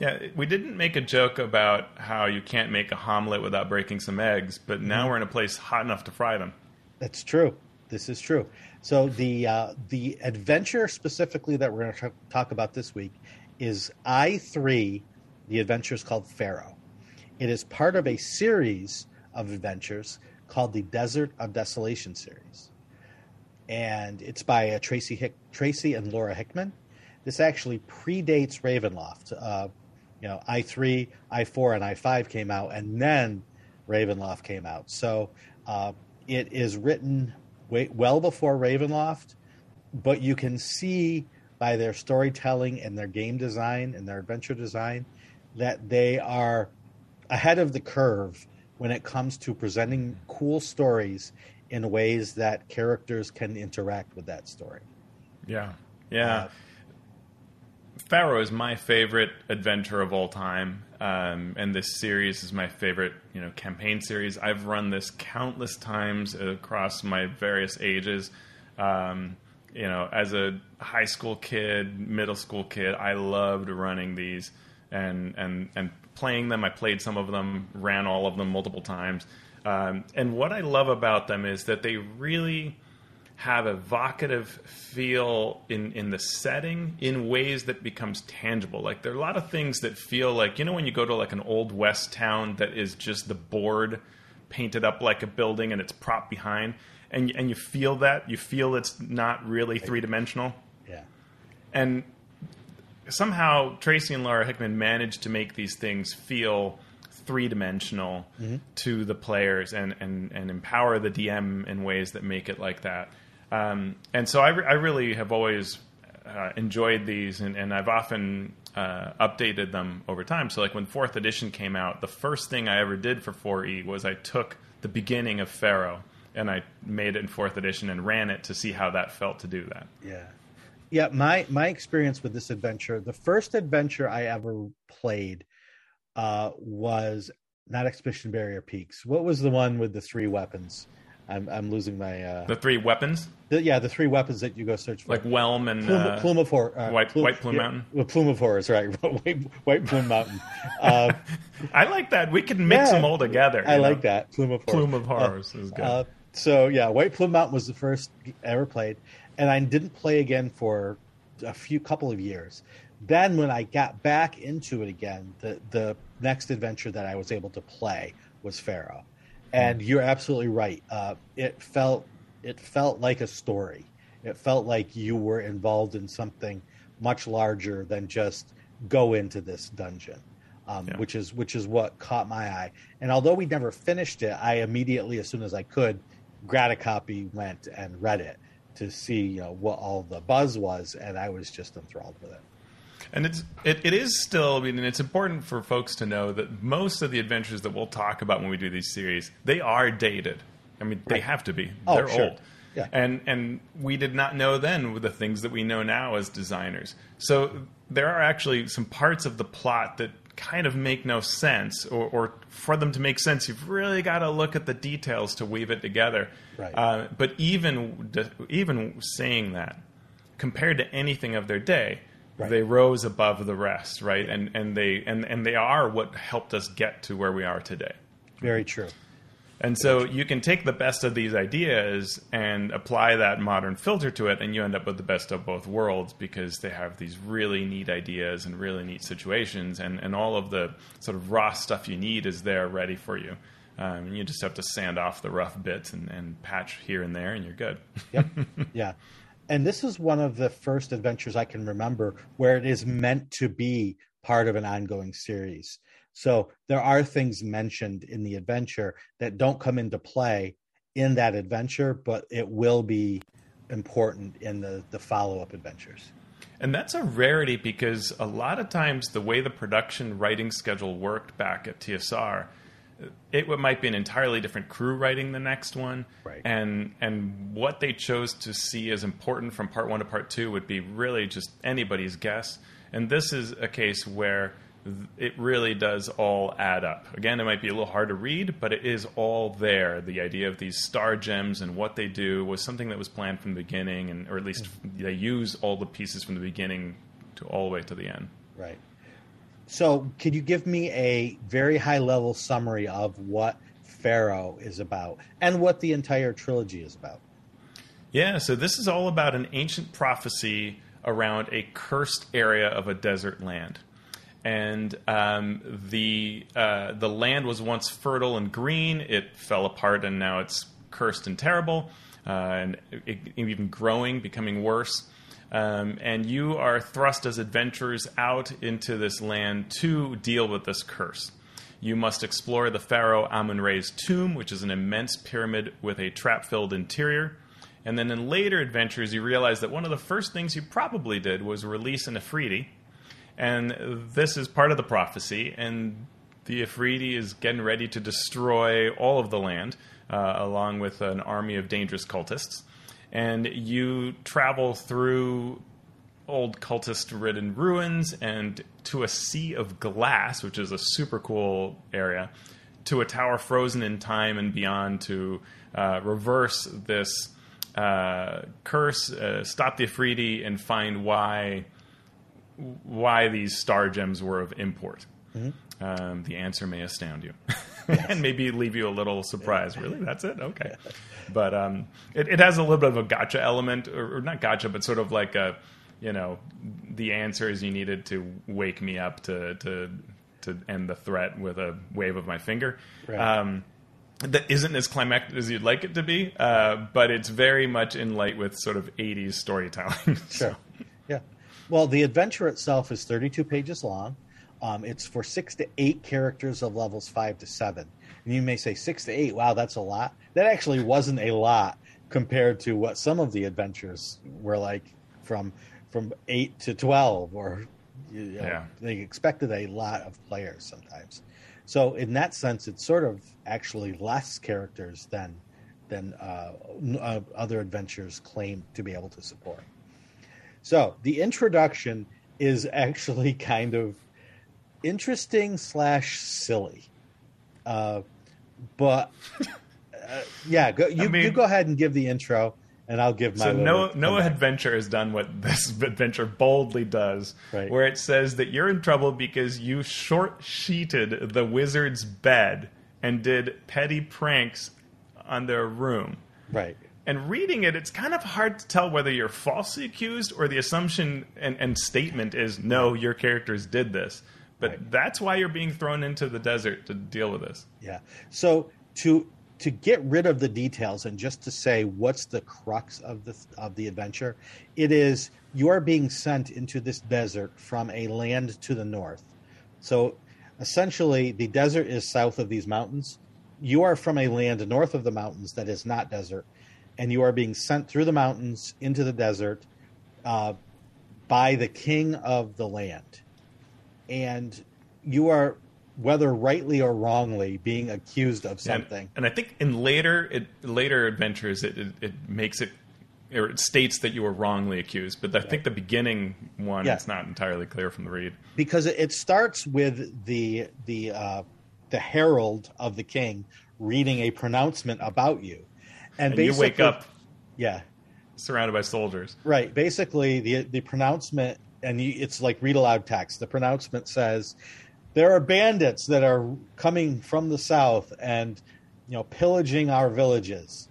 Yeah, we didn't make a joke about how you can't make a omelet without breaking some eggs, but now mm-hmm. we're in a place hot enough to fry them. That's true. This is true. So the uh, the adventure specifically that we're going to talk about this week is I three. The adventure is called Pharaoh. It is part of a series of adventures called the Desert of Desolation series. And it's by uh, Tracy Hick- Tracy and Laura Hickman. This actually predates Ravenloft. Uh, you know, I three, I four, and I five came out, and then Ravenloft came out. So uh, it is written way- well before Ravenloft, but you can see by their storytelling and their game design and their adventure design that they are ahead of the curve when it comes to presenting cool stories in ways that characters can interact with that story. Yeah, yeah. Uh, Pharaoh is my favorite adventure of all time, um, and this series is my favorite, you know, campaign series. I've run this countless times across my various ages. Um, you know, as a high school kid, middle school kid, I loved running these and and and. playing them. I played some of them, ran all of them multiple times. Um, and what I love about them is that they really have evocative feel in, in the setting in ways that becomes tangible. Like, there are a lot of things that feel like, you know, when you go to like an old West town that is just the board painted up like a building and it's propped behind, and and you feel that, you feel it's not really three-dimensional. Yeah. And somehow Tracy and Laura Hickman managed to make these things feel three-dimensional mm-hmm. to the players and, and, and empower the D M in ways that make it like that. Um, and so I, re- I really have always uh, enjoyed these, and, and I've often uh, updated them over time. So, like, when fourth edition came out, the first thing I ever did for four E was I took the beginning of Pharaoh, and I made it in fourth edition and ran it to see how that felt to do that. Yeah. Yeah, my, my experience with this adventure, the first adventure I ever played uh, was not Expedition Barrier Peaks. What was the one with the three weapons? I'm I'm losing my... Uh, the three weapons? The, yeah, the three weapons that you go search for. Like Whelm and... Plume, uh, Plume of Horror. Uh, White, Plume, White Plume yeah, Mountain? Well, Plume of Horror is right. White, White Plume Mountain. Uh, I like that. We can mix yeah, them all together. I like know? that. Plume of Horror. Plume of Horror uh, is good. Uh, so, yeah, White Plume Mountain was the first I ever played. And I didn't play again for a few couple of years. Then when I got back into it again, the, the next adventure that I was able to play was Pharaoh. And you're absolutely right. Uh, it felt it felt like a story. It felt like you were involved in something much larger than just go into this dungeon, um, yeah. which is which is what caught my eye. And although we never finished it, I immediately, as soon as I could, grabbed a copy, went and read it to see, you know, what all the buzz was, and I was just enthralled with it. And it's it, it is still, I mean, it's important for folks to know that most of the adventures that we'll talk about when we do these series, they are dated. I mean, they have to be. Oh, They're sure. old. Yeah. And and we did not know then the things that we know now as designers. So there are actually some parts of the plot that kind of make no sense, or, or for them to make sense, you've really got to look at the details to weave it together. Right. Uh, but even even saying that, compared to anything of their day, right. they rose above the rest, right? Yeah. And and they and, and they are what helped us get to where we are today. Very true. And so you can take the best of these ideas and apply that modern filter to it, and you end up with the best of both worlds, because they have these really neat ideas and really neat situations, and, and all of the sort of raw stuff you need is there ready for you. Um, you just have to sand off the rough bits and, and patch here and there, and you're good. Yep. Yeah. And this is one of the first adventures I can remember where it is meant to be part of an ongoing series. So there are things mentioned in the adventure that don't come into play in that adventure, but it will be important in the, the follow-up adventures. And that's a rarity, because a lot of times the way the production writing schedule worked back at T S R, it might be an entirely different crew writing the next one. Right. And and what they chose to see as important from part one to part two would be really just anybody's guess. And this is a case where it really does all add up. Again, it might be a little hard to read, but it is all there. The idea of these star gems and what they do was something that was planned from the beginning, and or at least they use all the pieces from the beginning to all the way to the end. Right. So could you give me a very high-level summary of what Pharaoh is about and what the entire trilogy is about? Yeah, so this is all about an ancient prophecy around a cursed area of a desert land. And um, the uh, the land was once fertile and green. It fell apart, and now it's cursed and terrible, uh, and it, it, even growing, becoming worse. Um, and you are thrust as adventurers out into this land to deal with this curse. You must explore the pharaoh Amun-Re's tomb, which is an immense pyramid with a trap-filled interior. And then in later adventures, you realize that one of the first things you probably did was release an Ifriti. And this is part of the prophecy, and the Ifriti is getting ready to destroy all of the land, uh, along with an army of dangerous cultists. And you travel through old cultist-ridden ruins and to a sea of glass, which is a super cool area, to a tower frozen in time and beyond to uh, reverse this uh, curse, uh, stop the Ifriti, and find why... why these star gems were of import. Mm-hmm. Um, the answer may astound you and maybe leave you a little surprised. Really? That's it? Okay. But um, it, it has a little bit of a gotcha element, or, or not gotcha, but sort of like a, you know, the answer is you needed to wake me up to to, to end the threat with a wave of my finger. Right. Um, that isn't as climactic as you'd like it to be, uh, but it's very much in light with sort of eighties storytelling. Sure. Yeah. Well, the adventure itself is thirty-two pages long. Um, it's for six to eight characters of levels five to seven. And you may say six to eight, wow, that's a lot. That actually wasn't a lot compared to what some of the adventures were like from from eight to twelve, or you know, yeah. they expected a lot of players sometimes. So in that sense, it's sort of actually less characters than than uh, uh, other adventures claim to be able to support. So the introduction is actually kind of interesting slash silly, uh, but uh, yeah, go, you, I mean, you go ahead and give the intro, and I'll give my. So no, no adventure has done what this adventure boldly does, right. where it says that you're in trouble because you short-sheeted the wizard's bed and did petty pranks on their room. Right. And reading it, it's kind of hard to tell whether you're falsely accused or the assumption and, and statement is, no, your characters did this. But right. that's why you're being thrown into the desert to deal with this. Yeah. So to to get rid of the details and just to say what's the crux of the of the adventure, it is you are being sent into this desert from a land to the north. So essentially the desert is south of these mountains. You are from a land north of the mountains that is not desert. And you are being sent through the mountains into the desert uh, by the king of the land. And you are, whether rightly or wrongly, being accused of something. And, and I think in later it, later adventures, it, it, it makes it, or it states that you were wrongly accused. But I yeah. think the beginning one, yeah. it's not entirely clear from the read. Because it starts with the the uh, the herald of the king reading a pronouncement about you. And, and you wake up yeah, surrounded by soldiers. Right. Basically, the the pronouncement, and you, it's like read aloud text. The pronouncement says, there are bandits that are coming from the south and, you know, pillaging our villages.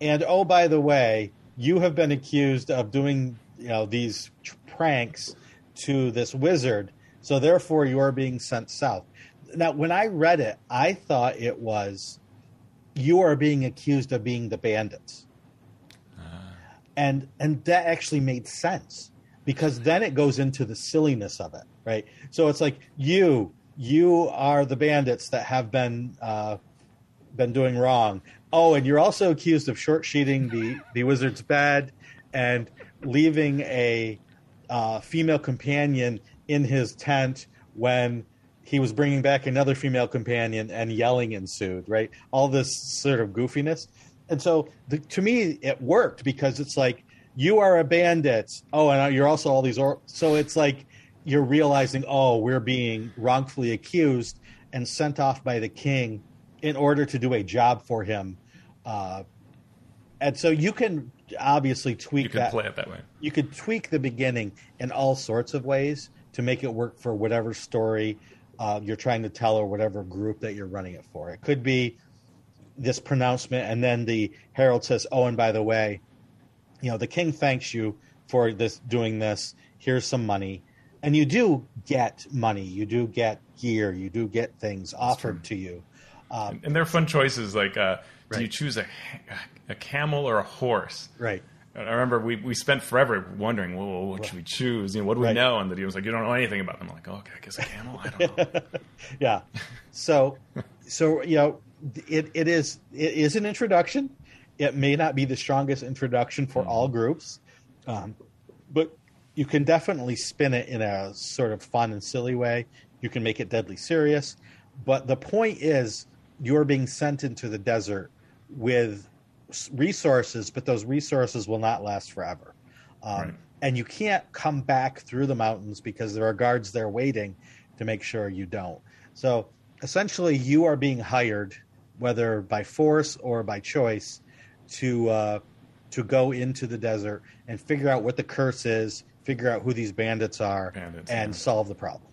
And, oh, by the way, you have been accused of doing, you know, these tr- pranks to this wizard. So, therefore, you are being sent south. Now, when I read it, I thought it was... you are being accused of being the bandits. Uh, and and that actually made sense, because then it goes into the silliness of it, right? So it's like, you you are the bandits that have been uh, been doing wrong. Oh, and you're also accused of short-sheeting the, the wizard's bed and leaving a uh, female companion in his tent when... he was bringing back another female companion and yelling ensued, right? All this sort of goofiness. And so the, to me, it worked because it's like, you are a bandit. Oh, and you're also all these. Or- so it's like you're realizing, oh, we're being wrongfully accused and sent off by the king in order to do a job for him. Uh, and so you can obviously tweak you can that. You could play it that way. You could tweak the beginning in all sorts of ways to make it work for whatever story Uh, you're trying to tell, or whatever group that you're running it for. It could be this pronouncement, and then the herald says, oh, and by the way, you know, the king thanks you for this doing this. Here's some money. And you do get money. You do get gear. You do get things offered to you. Um, and, and there are fun choices, like uh, right. do you choose a, a camel or a horse? Right. I remember we, we spent forever wondering, well, what should we choose? You know, what do we right. know? And the D M was like, you don't know anything about them. I'm like, oh, okay, I guess a camel? I don't know. yeah. So, so you know, it, it is it is an introduction. It may not be the strongest introduction for mm-hmm. all groups, um, but you can definitely spin it in a sort of fun and silly way. You can make it deadly serious. But the point is, you're being sent into the desert with resources, but those resources will not last forever. Um, right. And you can't come back through the mountains because there are guards there waiting to make sure you don't. So essentially you are being hired, whether by force or by choice, to uh, to go into the desert and figure out what the curse is, figure out who these bandits are, bandits, and yeah. solve the problem.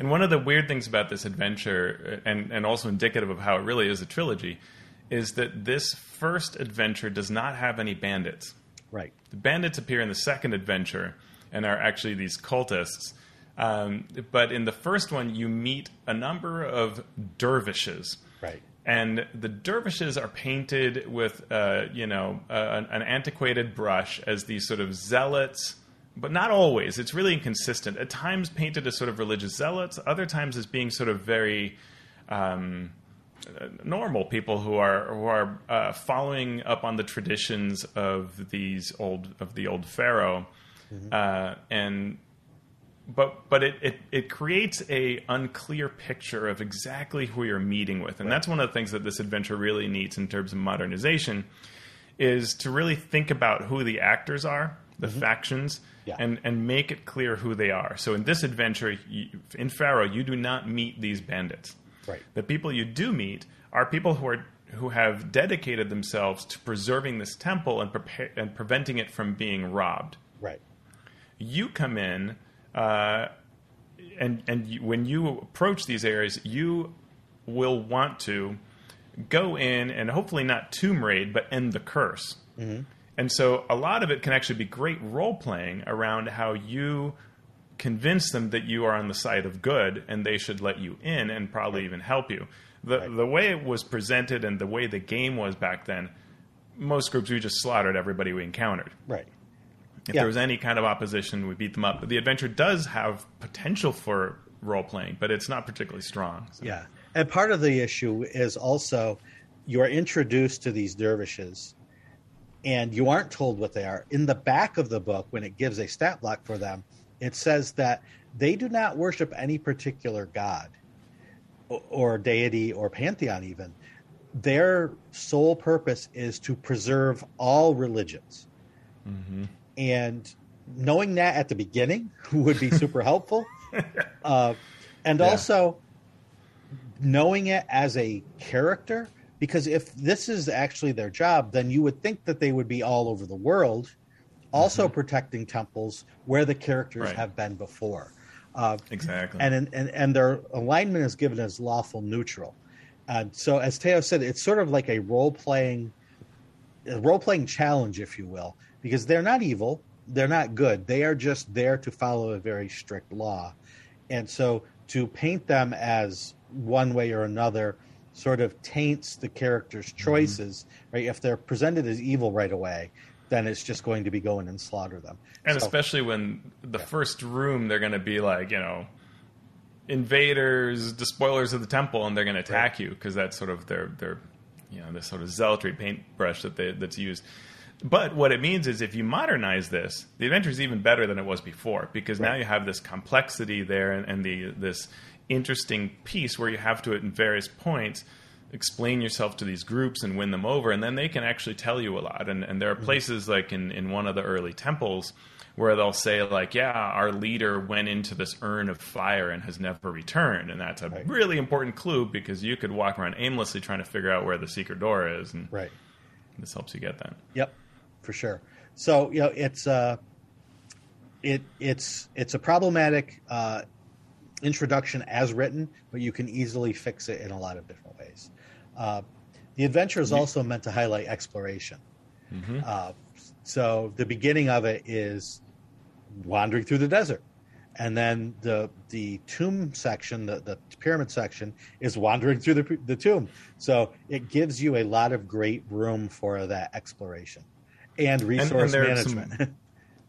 And one of the weird things about this adventure, and, and also indicative of how it really is a trilogy, is that this first adventure does not have any bandits. Right. The bandits appear in the second adventure and are actually these cultists. Um, but in the first one, you meet a number of dervishes. Right. And the dervishes are painted with, uh, you know, uh, an antiquated brush as these sort of zealots, but not always. It's really inconsistent. At times painted as sort of religious zealots, other times as being sort of very... Um, normal people who are who are uh, following up on the traditions of these old of the old pharaoh, Mm-hmm. Uh, and but but it, it, it creates a unclear picture of exactly who you're meeting with. And right. that's one of the things that this adventure really needs in terms of modernization, is to really think about who the actors are, the mm-hmm. factions, yeah. and, and make it clear who they are. So in this adventure, you, in Pharaoh, you do not meet these bandits. Right. The people you do meet are people who are who have dedicated themselves to preserving this temple and prepare, and preventing it from being robbed. Right. You come in, uh, and and you, when you approach these areas, you will want to go in and hopefully not tomb raid, but end the curse. Mm-hmm. And so a lot of it can actually be great role-playing around how you convince them that you are on the side of good and they should let you in and probably even help you. The right. the way it was presented and the way the game was back then, most groups, we just slaughtered everybody we encountered. Right. If yeah. there was any kind of opposition, we beat them up. But the adventure does have potential for role-playing, but it's not particularly strong. So. Yeah. And part of the issue is also you're introduced to these dervishes, and you aren't told what they are. In the back of the book, when it gives a stat block for them, it says that they do not worship any particular god or deity or pantheon even. Their sole purpose is to preserve all religions. Mm-hmm. And knowing that at the beginning would be super helpful. Uh, and yeah. also knowing it as a character, because if this is actually their job, then you would think that they would be all over the world, also mm-hmm. protecting temples where the characters right. have been before. Uh, exactly. And, and and their alignment is given as lawful neutral. And so, as Teo said, it's sort of like a role-playing a role-playing challenge, if you will, because they're not evil. They're not good. They are just there to follow a very strict law. And so to paint them as one way or another sort of taints the character's choices. Mm-hmm. Right? If they're presented as evil right away, then it's just going to be going and slaughter them. And so, especially when the yeah. first room, they're going to be like, you know, invaders, despoilers of the temple, and they're going to attack right. you, because that's sort of their, their, you know, this sort of zealotry paintbrush that they, that's used. But what it means is if you modernize this, the adventure is even better than it was before, because right. now you have this complexity there and, and the this interesting piece where you have to, at various points, explain yourself to these groups and win them over, and then they can actually tell you a lot. And, and there are places like in, in one of the early temples where they'll say like, yeah, our leader went into this urn of fire and has never returned. And that's a right. really important clue, because you could walk around aimlessly trying to figure out where the secret door is. And right. this helps you get that. Yep, for sure. So, you know, it's, uh, it, it's, it's a problematic, uh, introduction as written, but you can easily fix it in a lot of different ways. Uh, the adventure is also meant to highlight exploration. Mm-hmm. Uh, so the beginning of it is wandering through the desert. And then the the tomb section, the, the pyramid section, is wandering through the, the tomb. So it gives you a lot of great room for that exploration and resource and, and management. Some,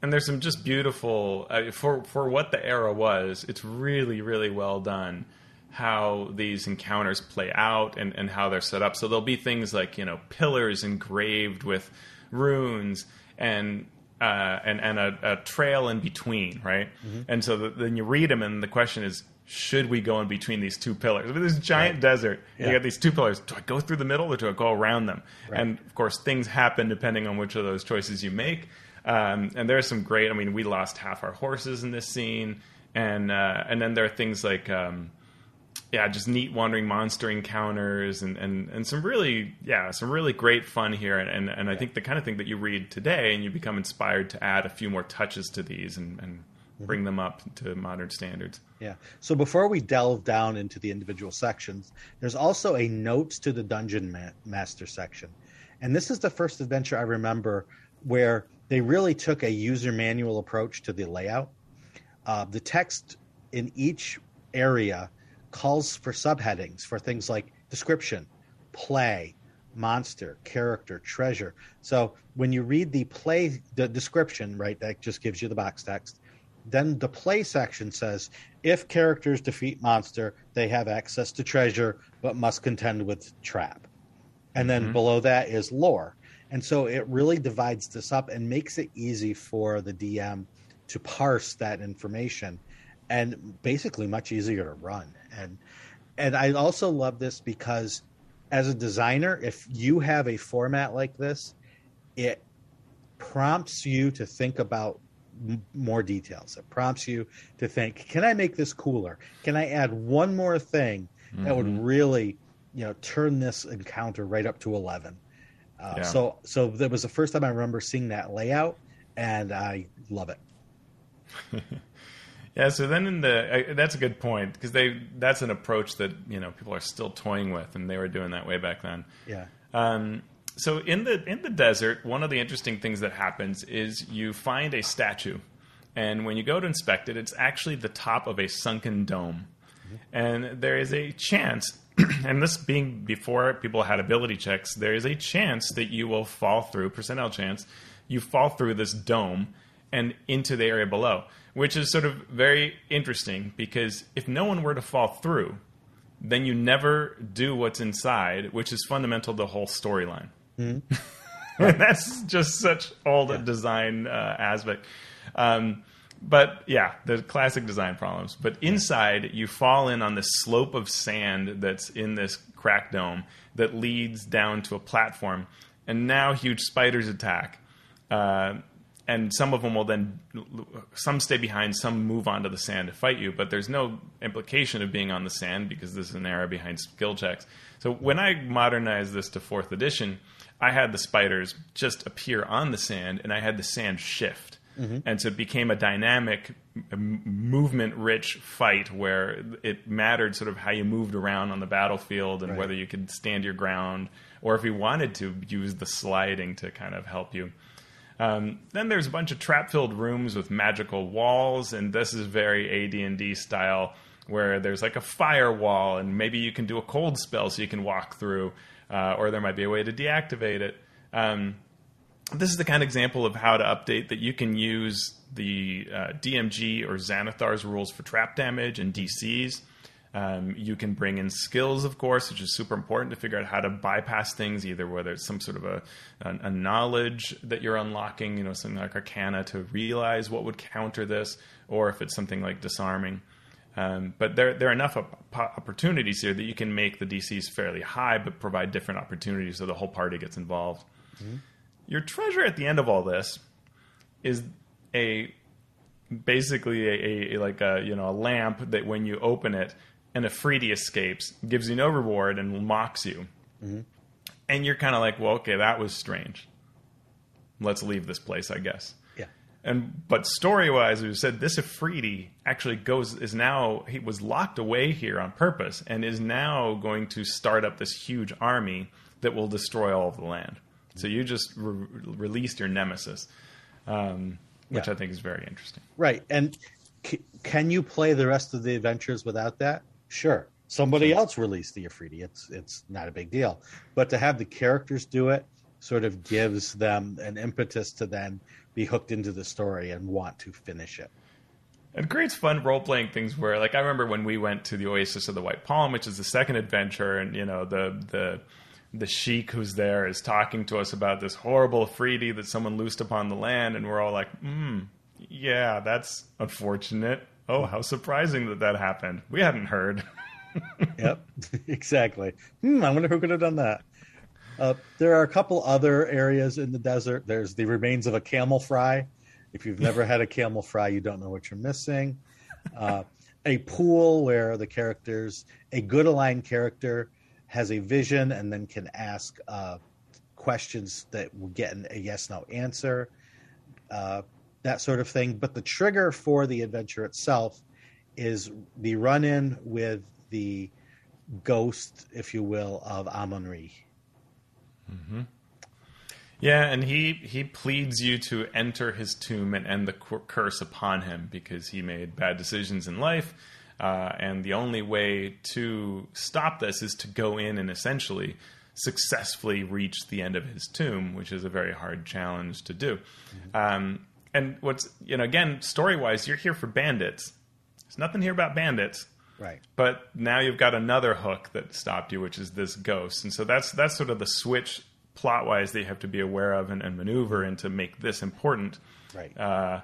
and there's some just beautiful, uh, for, for what the era was, it's really, really well done how these encounters play out and, and how they're set up. So there'll be things like, you know, pillars engraved with runes and uh, and, and a, a trail in between, right? Mm-hmm. And so the, then you read them, and the question is, should we go in between these two pillars? I mean, there's a giant right. desert, and yeah. you got these two pillars. Do I go through the middle, or do I go around them? Right. And, of course, things happen depending on which of those choices you make. Um, and there's some great... I mean, we lost half our horses in this scene. And, uh, and then there are things like... Um, Yeah, just neat wandering monster encounters and, and, and some really, yeah, some really great fun here. And, and, and I yeah. think the kind of thing that you read today and you become inspired to add a few more touches to these and, and mm-hmm. bring them up to modern standards. Yeah. So before we delve down into the individual sections, there's also a notes to the Dungeon ma- Master section. And this is the first adventure I remember where they really took a user manual approach to the layout. Uh, the text in each area calls for subheadings for things like description, play, monster, character, treasure. So when you read the play, the description, right, that just gives you the box text. Then the play section says, if characters defeat monster, they have access to treasure, but must contend with trap. And then mm-hmm. below that is lore. And so it really divides this up and makes it easy for the D M to parse that information, and basically much easier to run. And and I also love this because as a designer, if you have a format like this, it prompts you to think about m- more details. It prompts you to think, can I make this cooler? Can I add one more thing mm-hmm. that would really, you know, turn this encounter right up to eleven? Uh, yeah. So so that was the first time I remember seeing that layout, and I love it. Yeah, so then in the, I, that's a good point, because they that's an approach that, you know, people are still toying with, and they were doing that way back then. Yeah. Um, so in the in the desert, one of the interesting things that happens is you find a statue, and when you go to inspect it, it's actually the top of a sunken dome. Mm-hmm. And there is a chance, and this being before people had ability checks, there is a chance that you will fall through, percentile chance, you fall through this dome and into the area below, which is sort of very interesting, because if no one were to fall through, then you never do what's inside, which is fundamental to the whole storyline. Mm-hmm. And that's just such old yeah. design uh, aspect. Um, but yeah, the classic design problems. But inside, you fall in on this slope of sand that's in this crack dome that leads down to a platform. And now huge spiders attack. Uh, And some of them will then, some stay behind, some move onto the sand to fight you. But there's no implication of being on the sand, because this is an era behind skill checks. So when I modernized this to fourth edition, I had the spiders just appear on the sand, and I had the sand shift. Mm-hmm. And so it became a dynamic, movement-rich fight where it mattered sort of how you moved around on the battlefield, and right. whether you could stand your ground, or if you wanted to, use the sliding to kind of help you. Um, then there's a bunch of trap-filled rooms with magical walls, and this is very A D and D style, where there's like a firewall, and maybe you can do a cold spell so you can walk through, uh, or there might be a way to deactivate it. Um, this is the kind of example of how to update that you can use the uh, D M G or Xanathar's rules for trap damage and D Cs. Um, you can bring in skills, of course, which is super important to figure out how to bypass things, either whether it's some sort of a, a, a knowledge that you're unlocking, you know, something like Arcana to realize what would counter this, or if it's something like disarming. Um, but there, there are enough op- opportunities here that you can make the D Cs fairly high, but provide different opportunities so the whole party gets involved. Mm-hmm. Your treasure at the end of all this is a basically a, a like a you know a lamp that when you open it, and Afridi escapes, gives you no reward, and mocks you. Mm-hmm. And you're kind of like, well, okay, that was strange. Let's leave this place, I guess. Yeah. And But story-wise, we said this Afridi actually goes is now, he was locked away here on purpose, and is now going to start up this huge army that will destroy all of the land. Mm-hmm. So you just re- released your nemesis, um, which yeah. I think is very interesting. Right, and c- can you play the rest of the adventures without that? Sure. Somebody else released the Afridi. It's it's not a big deal. But to have the characters do it sort of gives them an impetus to then be hooked into the story and want to finish it. It creates fun role-playing things where, like, I remember when we went to the Oasis of the White Palm, which is the second adventure, and, you know, the the the sheik who's there is talking to us about this horrible Afridi that someone loosed upon the land, and we're all like, hmm, yeah, that's unfortunate. Oh, how surprising that that happened. We hadn't heard. Yep, exactly. Hmm, I wonder who could have done that. Uh, there are a couple other areas in the desert. There's the remains of a camel fry. If you've never had a camel fry, you don't know what you're missing. Uh, a pool where the characters, a good aligned character has a vision and then can ask uh, questions that will get a yes-no answer. Uh that sort of thing. But the trigger for the adventure itself is the run-in with the ghost, if you will, of Amun-Re. Mm-hmm. Yeah, and he, he pleads you to enter his tomb and end the curse upon him, because he made bad decisions in life. Uh, and the only way to stop this is to go in and essentially successfully reach the end of his tomb, which is a very hard challenge to do. Mm-hmm. Um, And what's, you know, again, story-wise, you're here for bandits. There's nothing here about bandits. Right. But now you've got another hook that stopped you, which is this ghost. And so that's that's sort of the switch plot-wise that you have to be aware of and, and maneuver in to make this important. Right. Uh,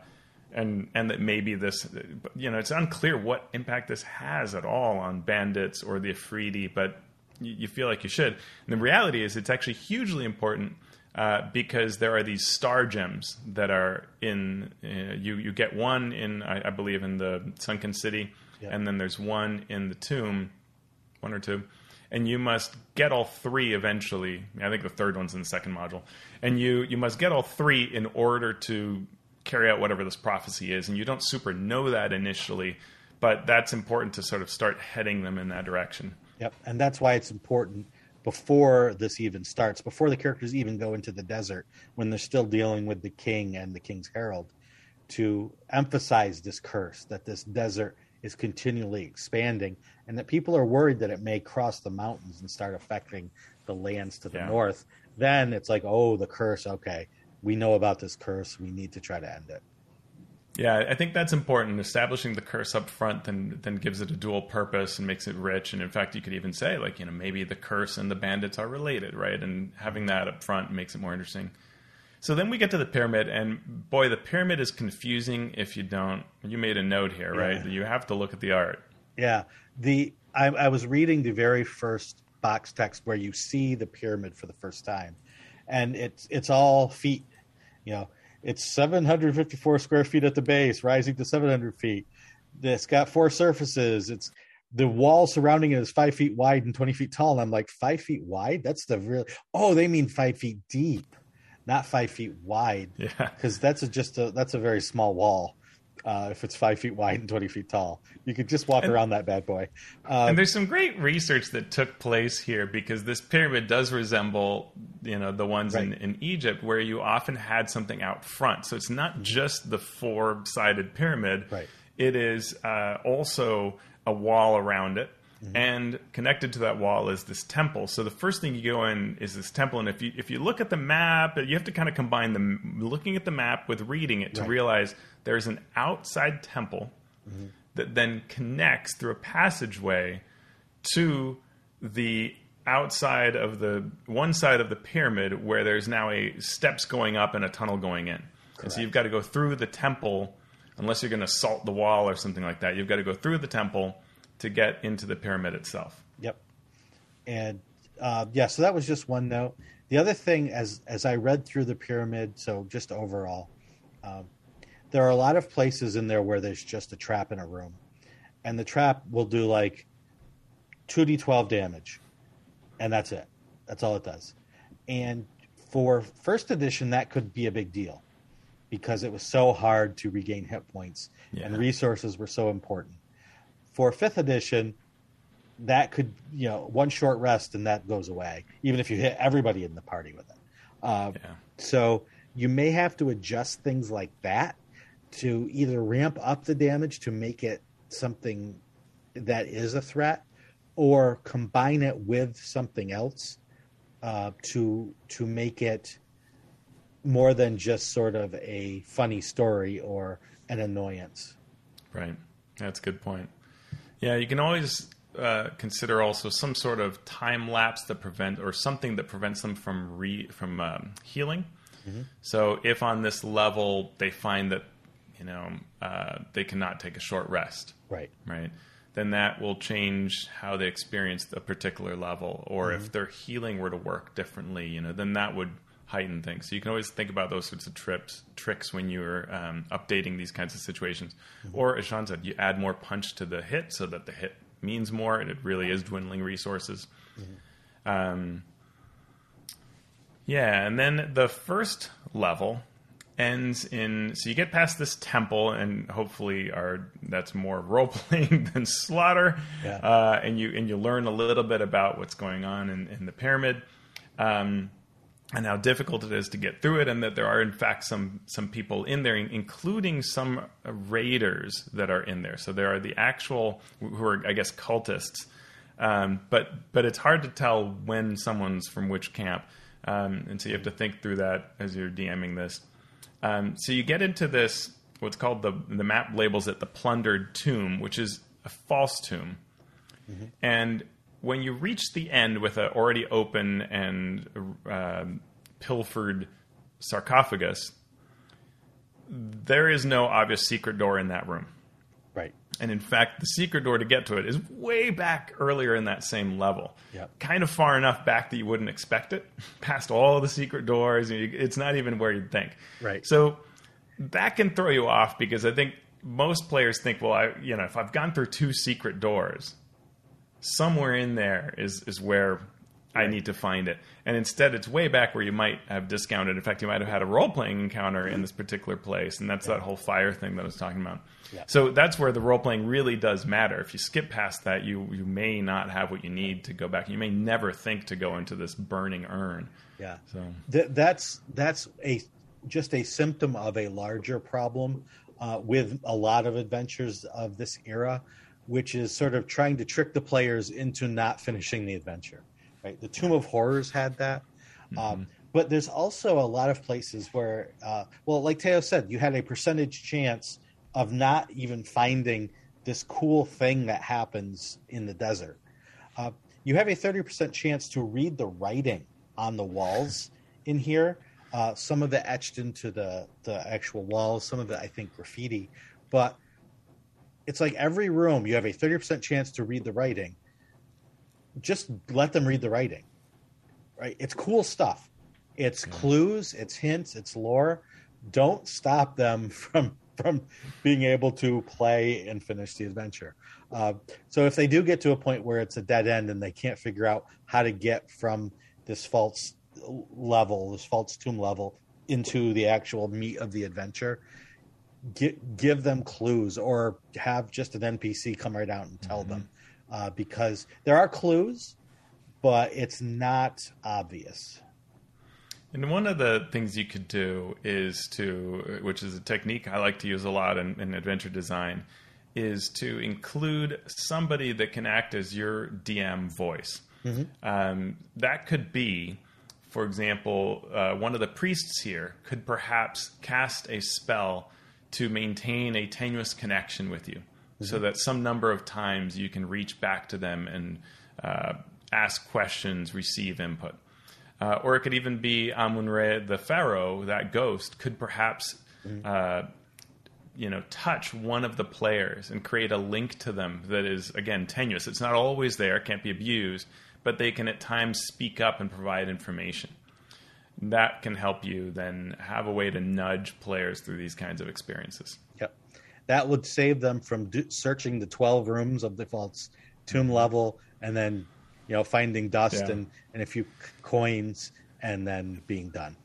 and and that maybe this, you know, it's unclear what impact this has at all on bandits or the Afridi, but you, you feel like you should. And the reality is it's actually hugely important uh, because there are these star gems that are in, uh, you, you get one in, I, I believe, in the Sunken City, yeah. and then there's one in the tomb, one or two. And you must get all three eventually. I think the third one's in the second module. And you, you must get all three in order to carry out whatever this prophecy is. And you don't super know that initially, but that's important to sort of start heading them in that direction. Yep, and that's why it's important before this even starts, before the characters even go into the desert, when they're still dealing with the king and the king's herald, to emphasize this curse, that this desert is continually expanding, and that people are worried that it may cross the mountains and start affecting the lands to the yeah. north. Then it's like, oh, the curse. Okay, we know about this curse. We need to try to end it. Yeah, I think that's important. Establishing the curse up front then then gives it a dual purpose and makes it rich. And in fact, you could even say, like, you know, maybe the curse and the bandits are related, right? And having that up front makes it more interesting. So then we get to the pyramid, and boy, the pyramid is confusing if you don't. You made a note here, right? Yeah. You have to look at the art. Yeah. The I, I was reading the very first box text where you see the pyramid for the first time, and it's it's all feet. You know, it's seven hundred fifty-four square feet at the base, rising to seven hundred feet. It's got four surfaces. It's the wall surrounding it is five feet wide and twenty feet tall. And I'm like, five feet wide? That's the real. Oh, they mean five feet deep. Not five feet wide, because yeah. that's a, just a that's a very small wall. Uh, if it's five feet wide and twenty feet tall, you could just walk and, around that bad boy. Um, and there's some great research that took place here, because this pyramid does resemble, you know, the ones right. in, in Egypt, where you often had something out front. So it's not just the four-sided pyramid; right. it is uh, also a wall around it. Mm-hmm. And connected to that wall is this temple. So the first thing you go in is this temple. And if you if you look at the map, you have to kind of combine them looking at the map with reading it to right. realize there's an outside temple mm-hmm. that then connects through a passageway to the outside of the one side of the pyramid, where there's now a steps going up and a tunnel going in. Correct. And so you've got to go through the temple, unless you're going to salt the wall or something like that. You've got to go through the temple to get into the pyramid itself. Yep. And uh, yeah, so that was just one note. The other thing, as as I read through the pyramid, so just overall, um, there are a lot of places in there where there's just a trap in a room. And the trap will do like two d twelve damage. And that's it. That's all it does. And for first edition, that could be a big deal, because it was so hard to regain hit points yeah. and resources were so important. For fifth edition, that could, you know, one short rest and that goes away, even if you hit everybody in the party with it. Uh, yeah. So you may have to adjust things like that to either ramp up the damage to make it something that is a threat, or combine it with something else uh, to to make it more than just sort of a funny story or an annoyance. Right. That's a good point. Yeah, you can always uh, consider also some sort of time lapse that prevent, or something that prevents them from re from um, healing. Mm-hmm. So if on this level they find that, you know, uh, they cannot take a short rest, right, right, then that will change how they experienced a particular level. Or mm-hmm. if their healing were to work differently, you know, then that would heighten things. So you can always think about those sorts of trips, tricks when you're um, updating these kinds of situations. Mm-hmm. Or, as Sean said, you add more punch to the hit so that the hit means more, and it really is dwindling resources. Mm-hmm. Um, yeah, and then the first level ends in... So you get past this temple, and hopefully our, that's more role-playing than slaughter. Yeah. Uh, and you and you learn a little bit about what's going on in, in the pyramid. Um And how difficult it is to get through it, and that there are, in fact, some some people in there, including some raiders that are in there. So there are the actual, who are, I guess, cultists. Um, but but it's hard to tell when someone's from which camp. Um, and so you have to think through that as you're DMing this. Um, so you get into this, what's called, the, the map labels it the plundered tomb, which is a false tomb. Mm-hmm. And... when you reach the end with an already open and uh, pilfered sarcophagus, there is no obvious secret door in that room. Right. And in fact, the secret door to get to it is way back earlier in that same level. Yep. Kind of far enough back that you wouldn't expect it, past all the secret doors. It's not even where you'd think. Right. So that can throw you off because I think most players think, well, I, you know, if I've gone through two secret doors, somewhere in there is, is where right. I need to find it. And instead, it's way back where you might have discounted. In fact, you might have had a role-playing encounter in this particular place, and that's yeah. that whole fire thing that I was talking about. Yeah. So that's where the role-playing really does matter. If you skip past that, you, you may not have what you need to go back. You may never think to go into this burning urn. Yeah, so Th- that's that's a just a symptom of a larger problem uh, with a lot of adventures of this era, which is sort of trying to trick the players into not finishing the adventure. Right? The Tomb of Horrors had that. Mm-hmm. Um, but there's also a lot of places where, uh, well, like Teo said, you had a percentage chance of not even finding this cool thing that happens in the desert. Uh, you have a thirty percent chance to read the writing on the walls in here. Uh, some of it etched into the, the actual walls, some of it, I think, graffiti. But it's like every room, you have a thirty percent chance to read the writing. Just let them read the writing, right? It's cool stuff. It's clues, it's hints, it's lore. Don't stop them from from being able to play and finish the adventure. Uh, so if they do get to a point where it's a dead end and they can't figure out how to get from this false level, this false tomb level, into the actual meat of the adventure, get, give them clues or have just an N P C come right out and tell mm-hmm. them. Uh, because there are clues, but it's not obvious. And one of the things you could do is to, which is a technique I like to use a lot in, in adventure design, is to include somebody that can act as your D M voice. Mm-hmm. Um, that could be, for example, uh, one of the priests here could perhaps cast a spell to maintain a tenuous connection with you. So that some number of times you can reach back to them and uh, ask questions, receive input. Uh, or it could even be Amun-Re, the Pharaoh, that ghost, could perhaps uh, you know, touch one of the players and create a link to them that is, again, tenuous. It's not always there, can't be abused, but they can at times speak up and provide information. That can help you then have a way to nudge players through these kinds of experiences. Yep. That would save them from do- searching the twelve rooms of the false tomb level and then, you know, finding dust yeah. and, and a few coins and then being done.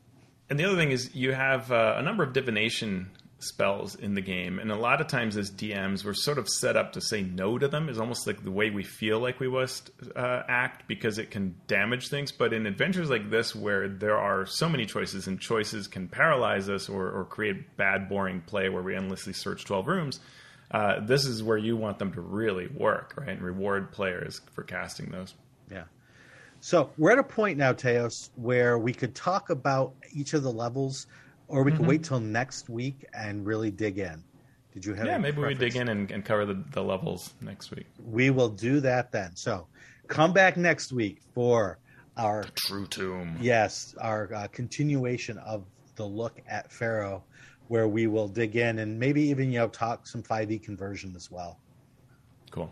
And the other thing is you have uh, a number of divination spells in the game. And a lot of times as D Ms, we're sort of set up to say no to them. It's almost like the way we feel like we must uh, act because it can damage things. But in adventures like this, where there are so many choices and choices can paralyze us or, or create bad, boring play where we endlessly search twelve rooms, uh, this is where you want them to really work, right? And reward players for casting those. Yeah. So we're at a point now, Teos, where we could talk about each of the levels. Or we could mm-hmm. wait till next week and really dig in. Did you have Yeah, maybe preference? We dig in and, and cover the, the levels next week. We will do that then. So come back next week for our... The True Tomb. Yes, our uh, continuation of the look at Pharaoh, where we will dig in and maybe even, you know, talk some five E conversion as well. Cool.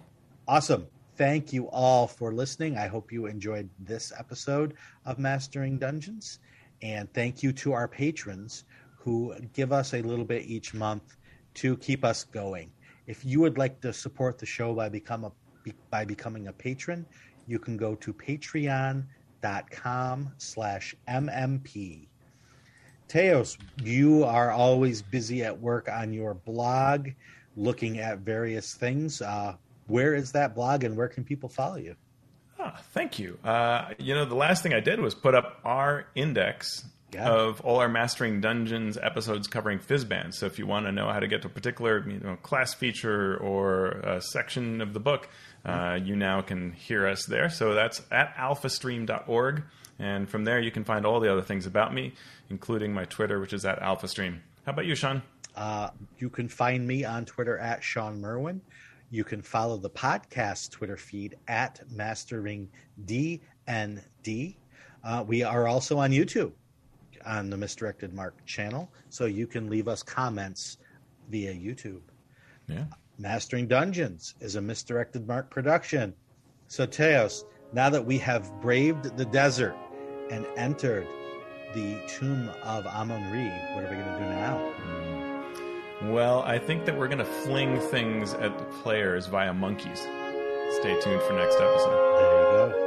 Awesome. Thank you all for listening. I hope you enjoyed this episode of Mastering Dungeons. And thank you to our patrons who give us a little bit each month to keep us going. If you would like to support the show by become a, by becoming a patron, you can go to patreon.com slash MMP. Teos, you are always busy at work on your blog, looking at various things. Uh, where is that blog and where can people follow you? Oh, thank you. Uh, you know, the last thing I did was put up our index yeah. of all our Mastering Dungeons episodes covering Fizzband. So if you want to know how to get to a particular, you know, class feature or a section of the book, uh, you now can hear us there. So that's at alphastream dot org. And from there, you can find all the other things about me, including my Twitter, which is at alphastream. How about you, Sean? Uh, you can find me on Twitter at Sean Merwin. You can follow the podcast Twitter feed at Mastering D and D. Uh, we are also on YouTube. on the Misdirected Mark channel, so you can leave us comments via YouTube. Yeah. Mastering Dungeons is a Misdirected Mark production. So, Teos, now that we have braved the desert and entered the tomb of Amun-Re, what are we going to do now? Mm. Well, I think that we're going to fling things at the players via monkeys. Stay tuned for next episode. There you go.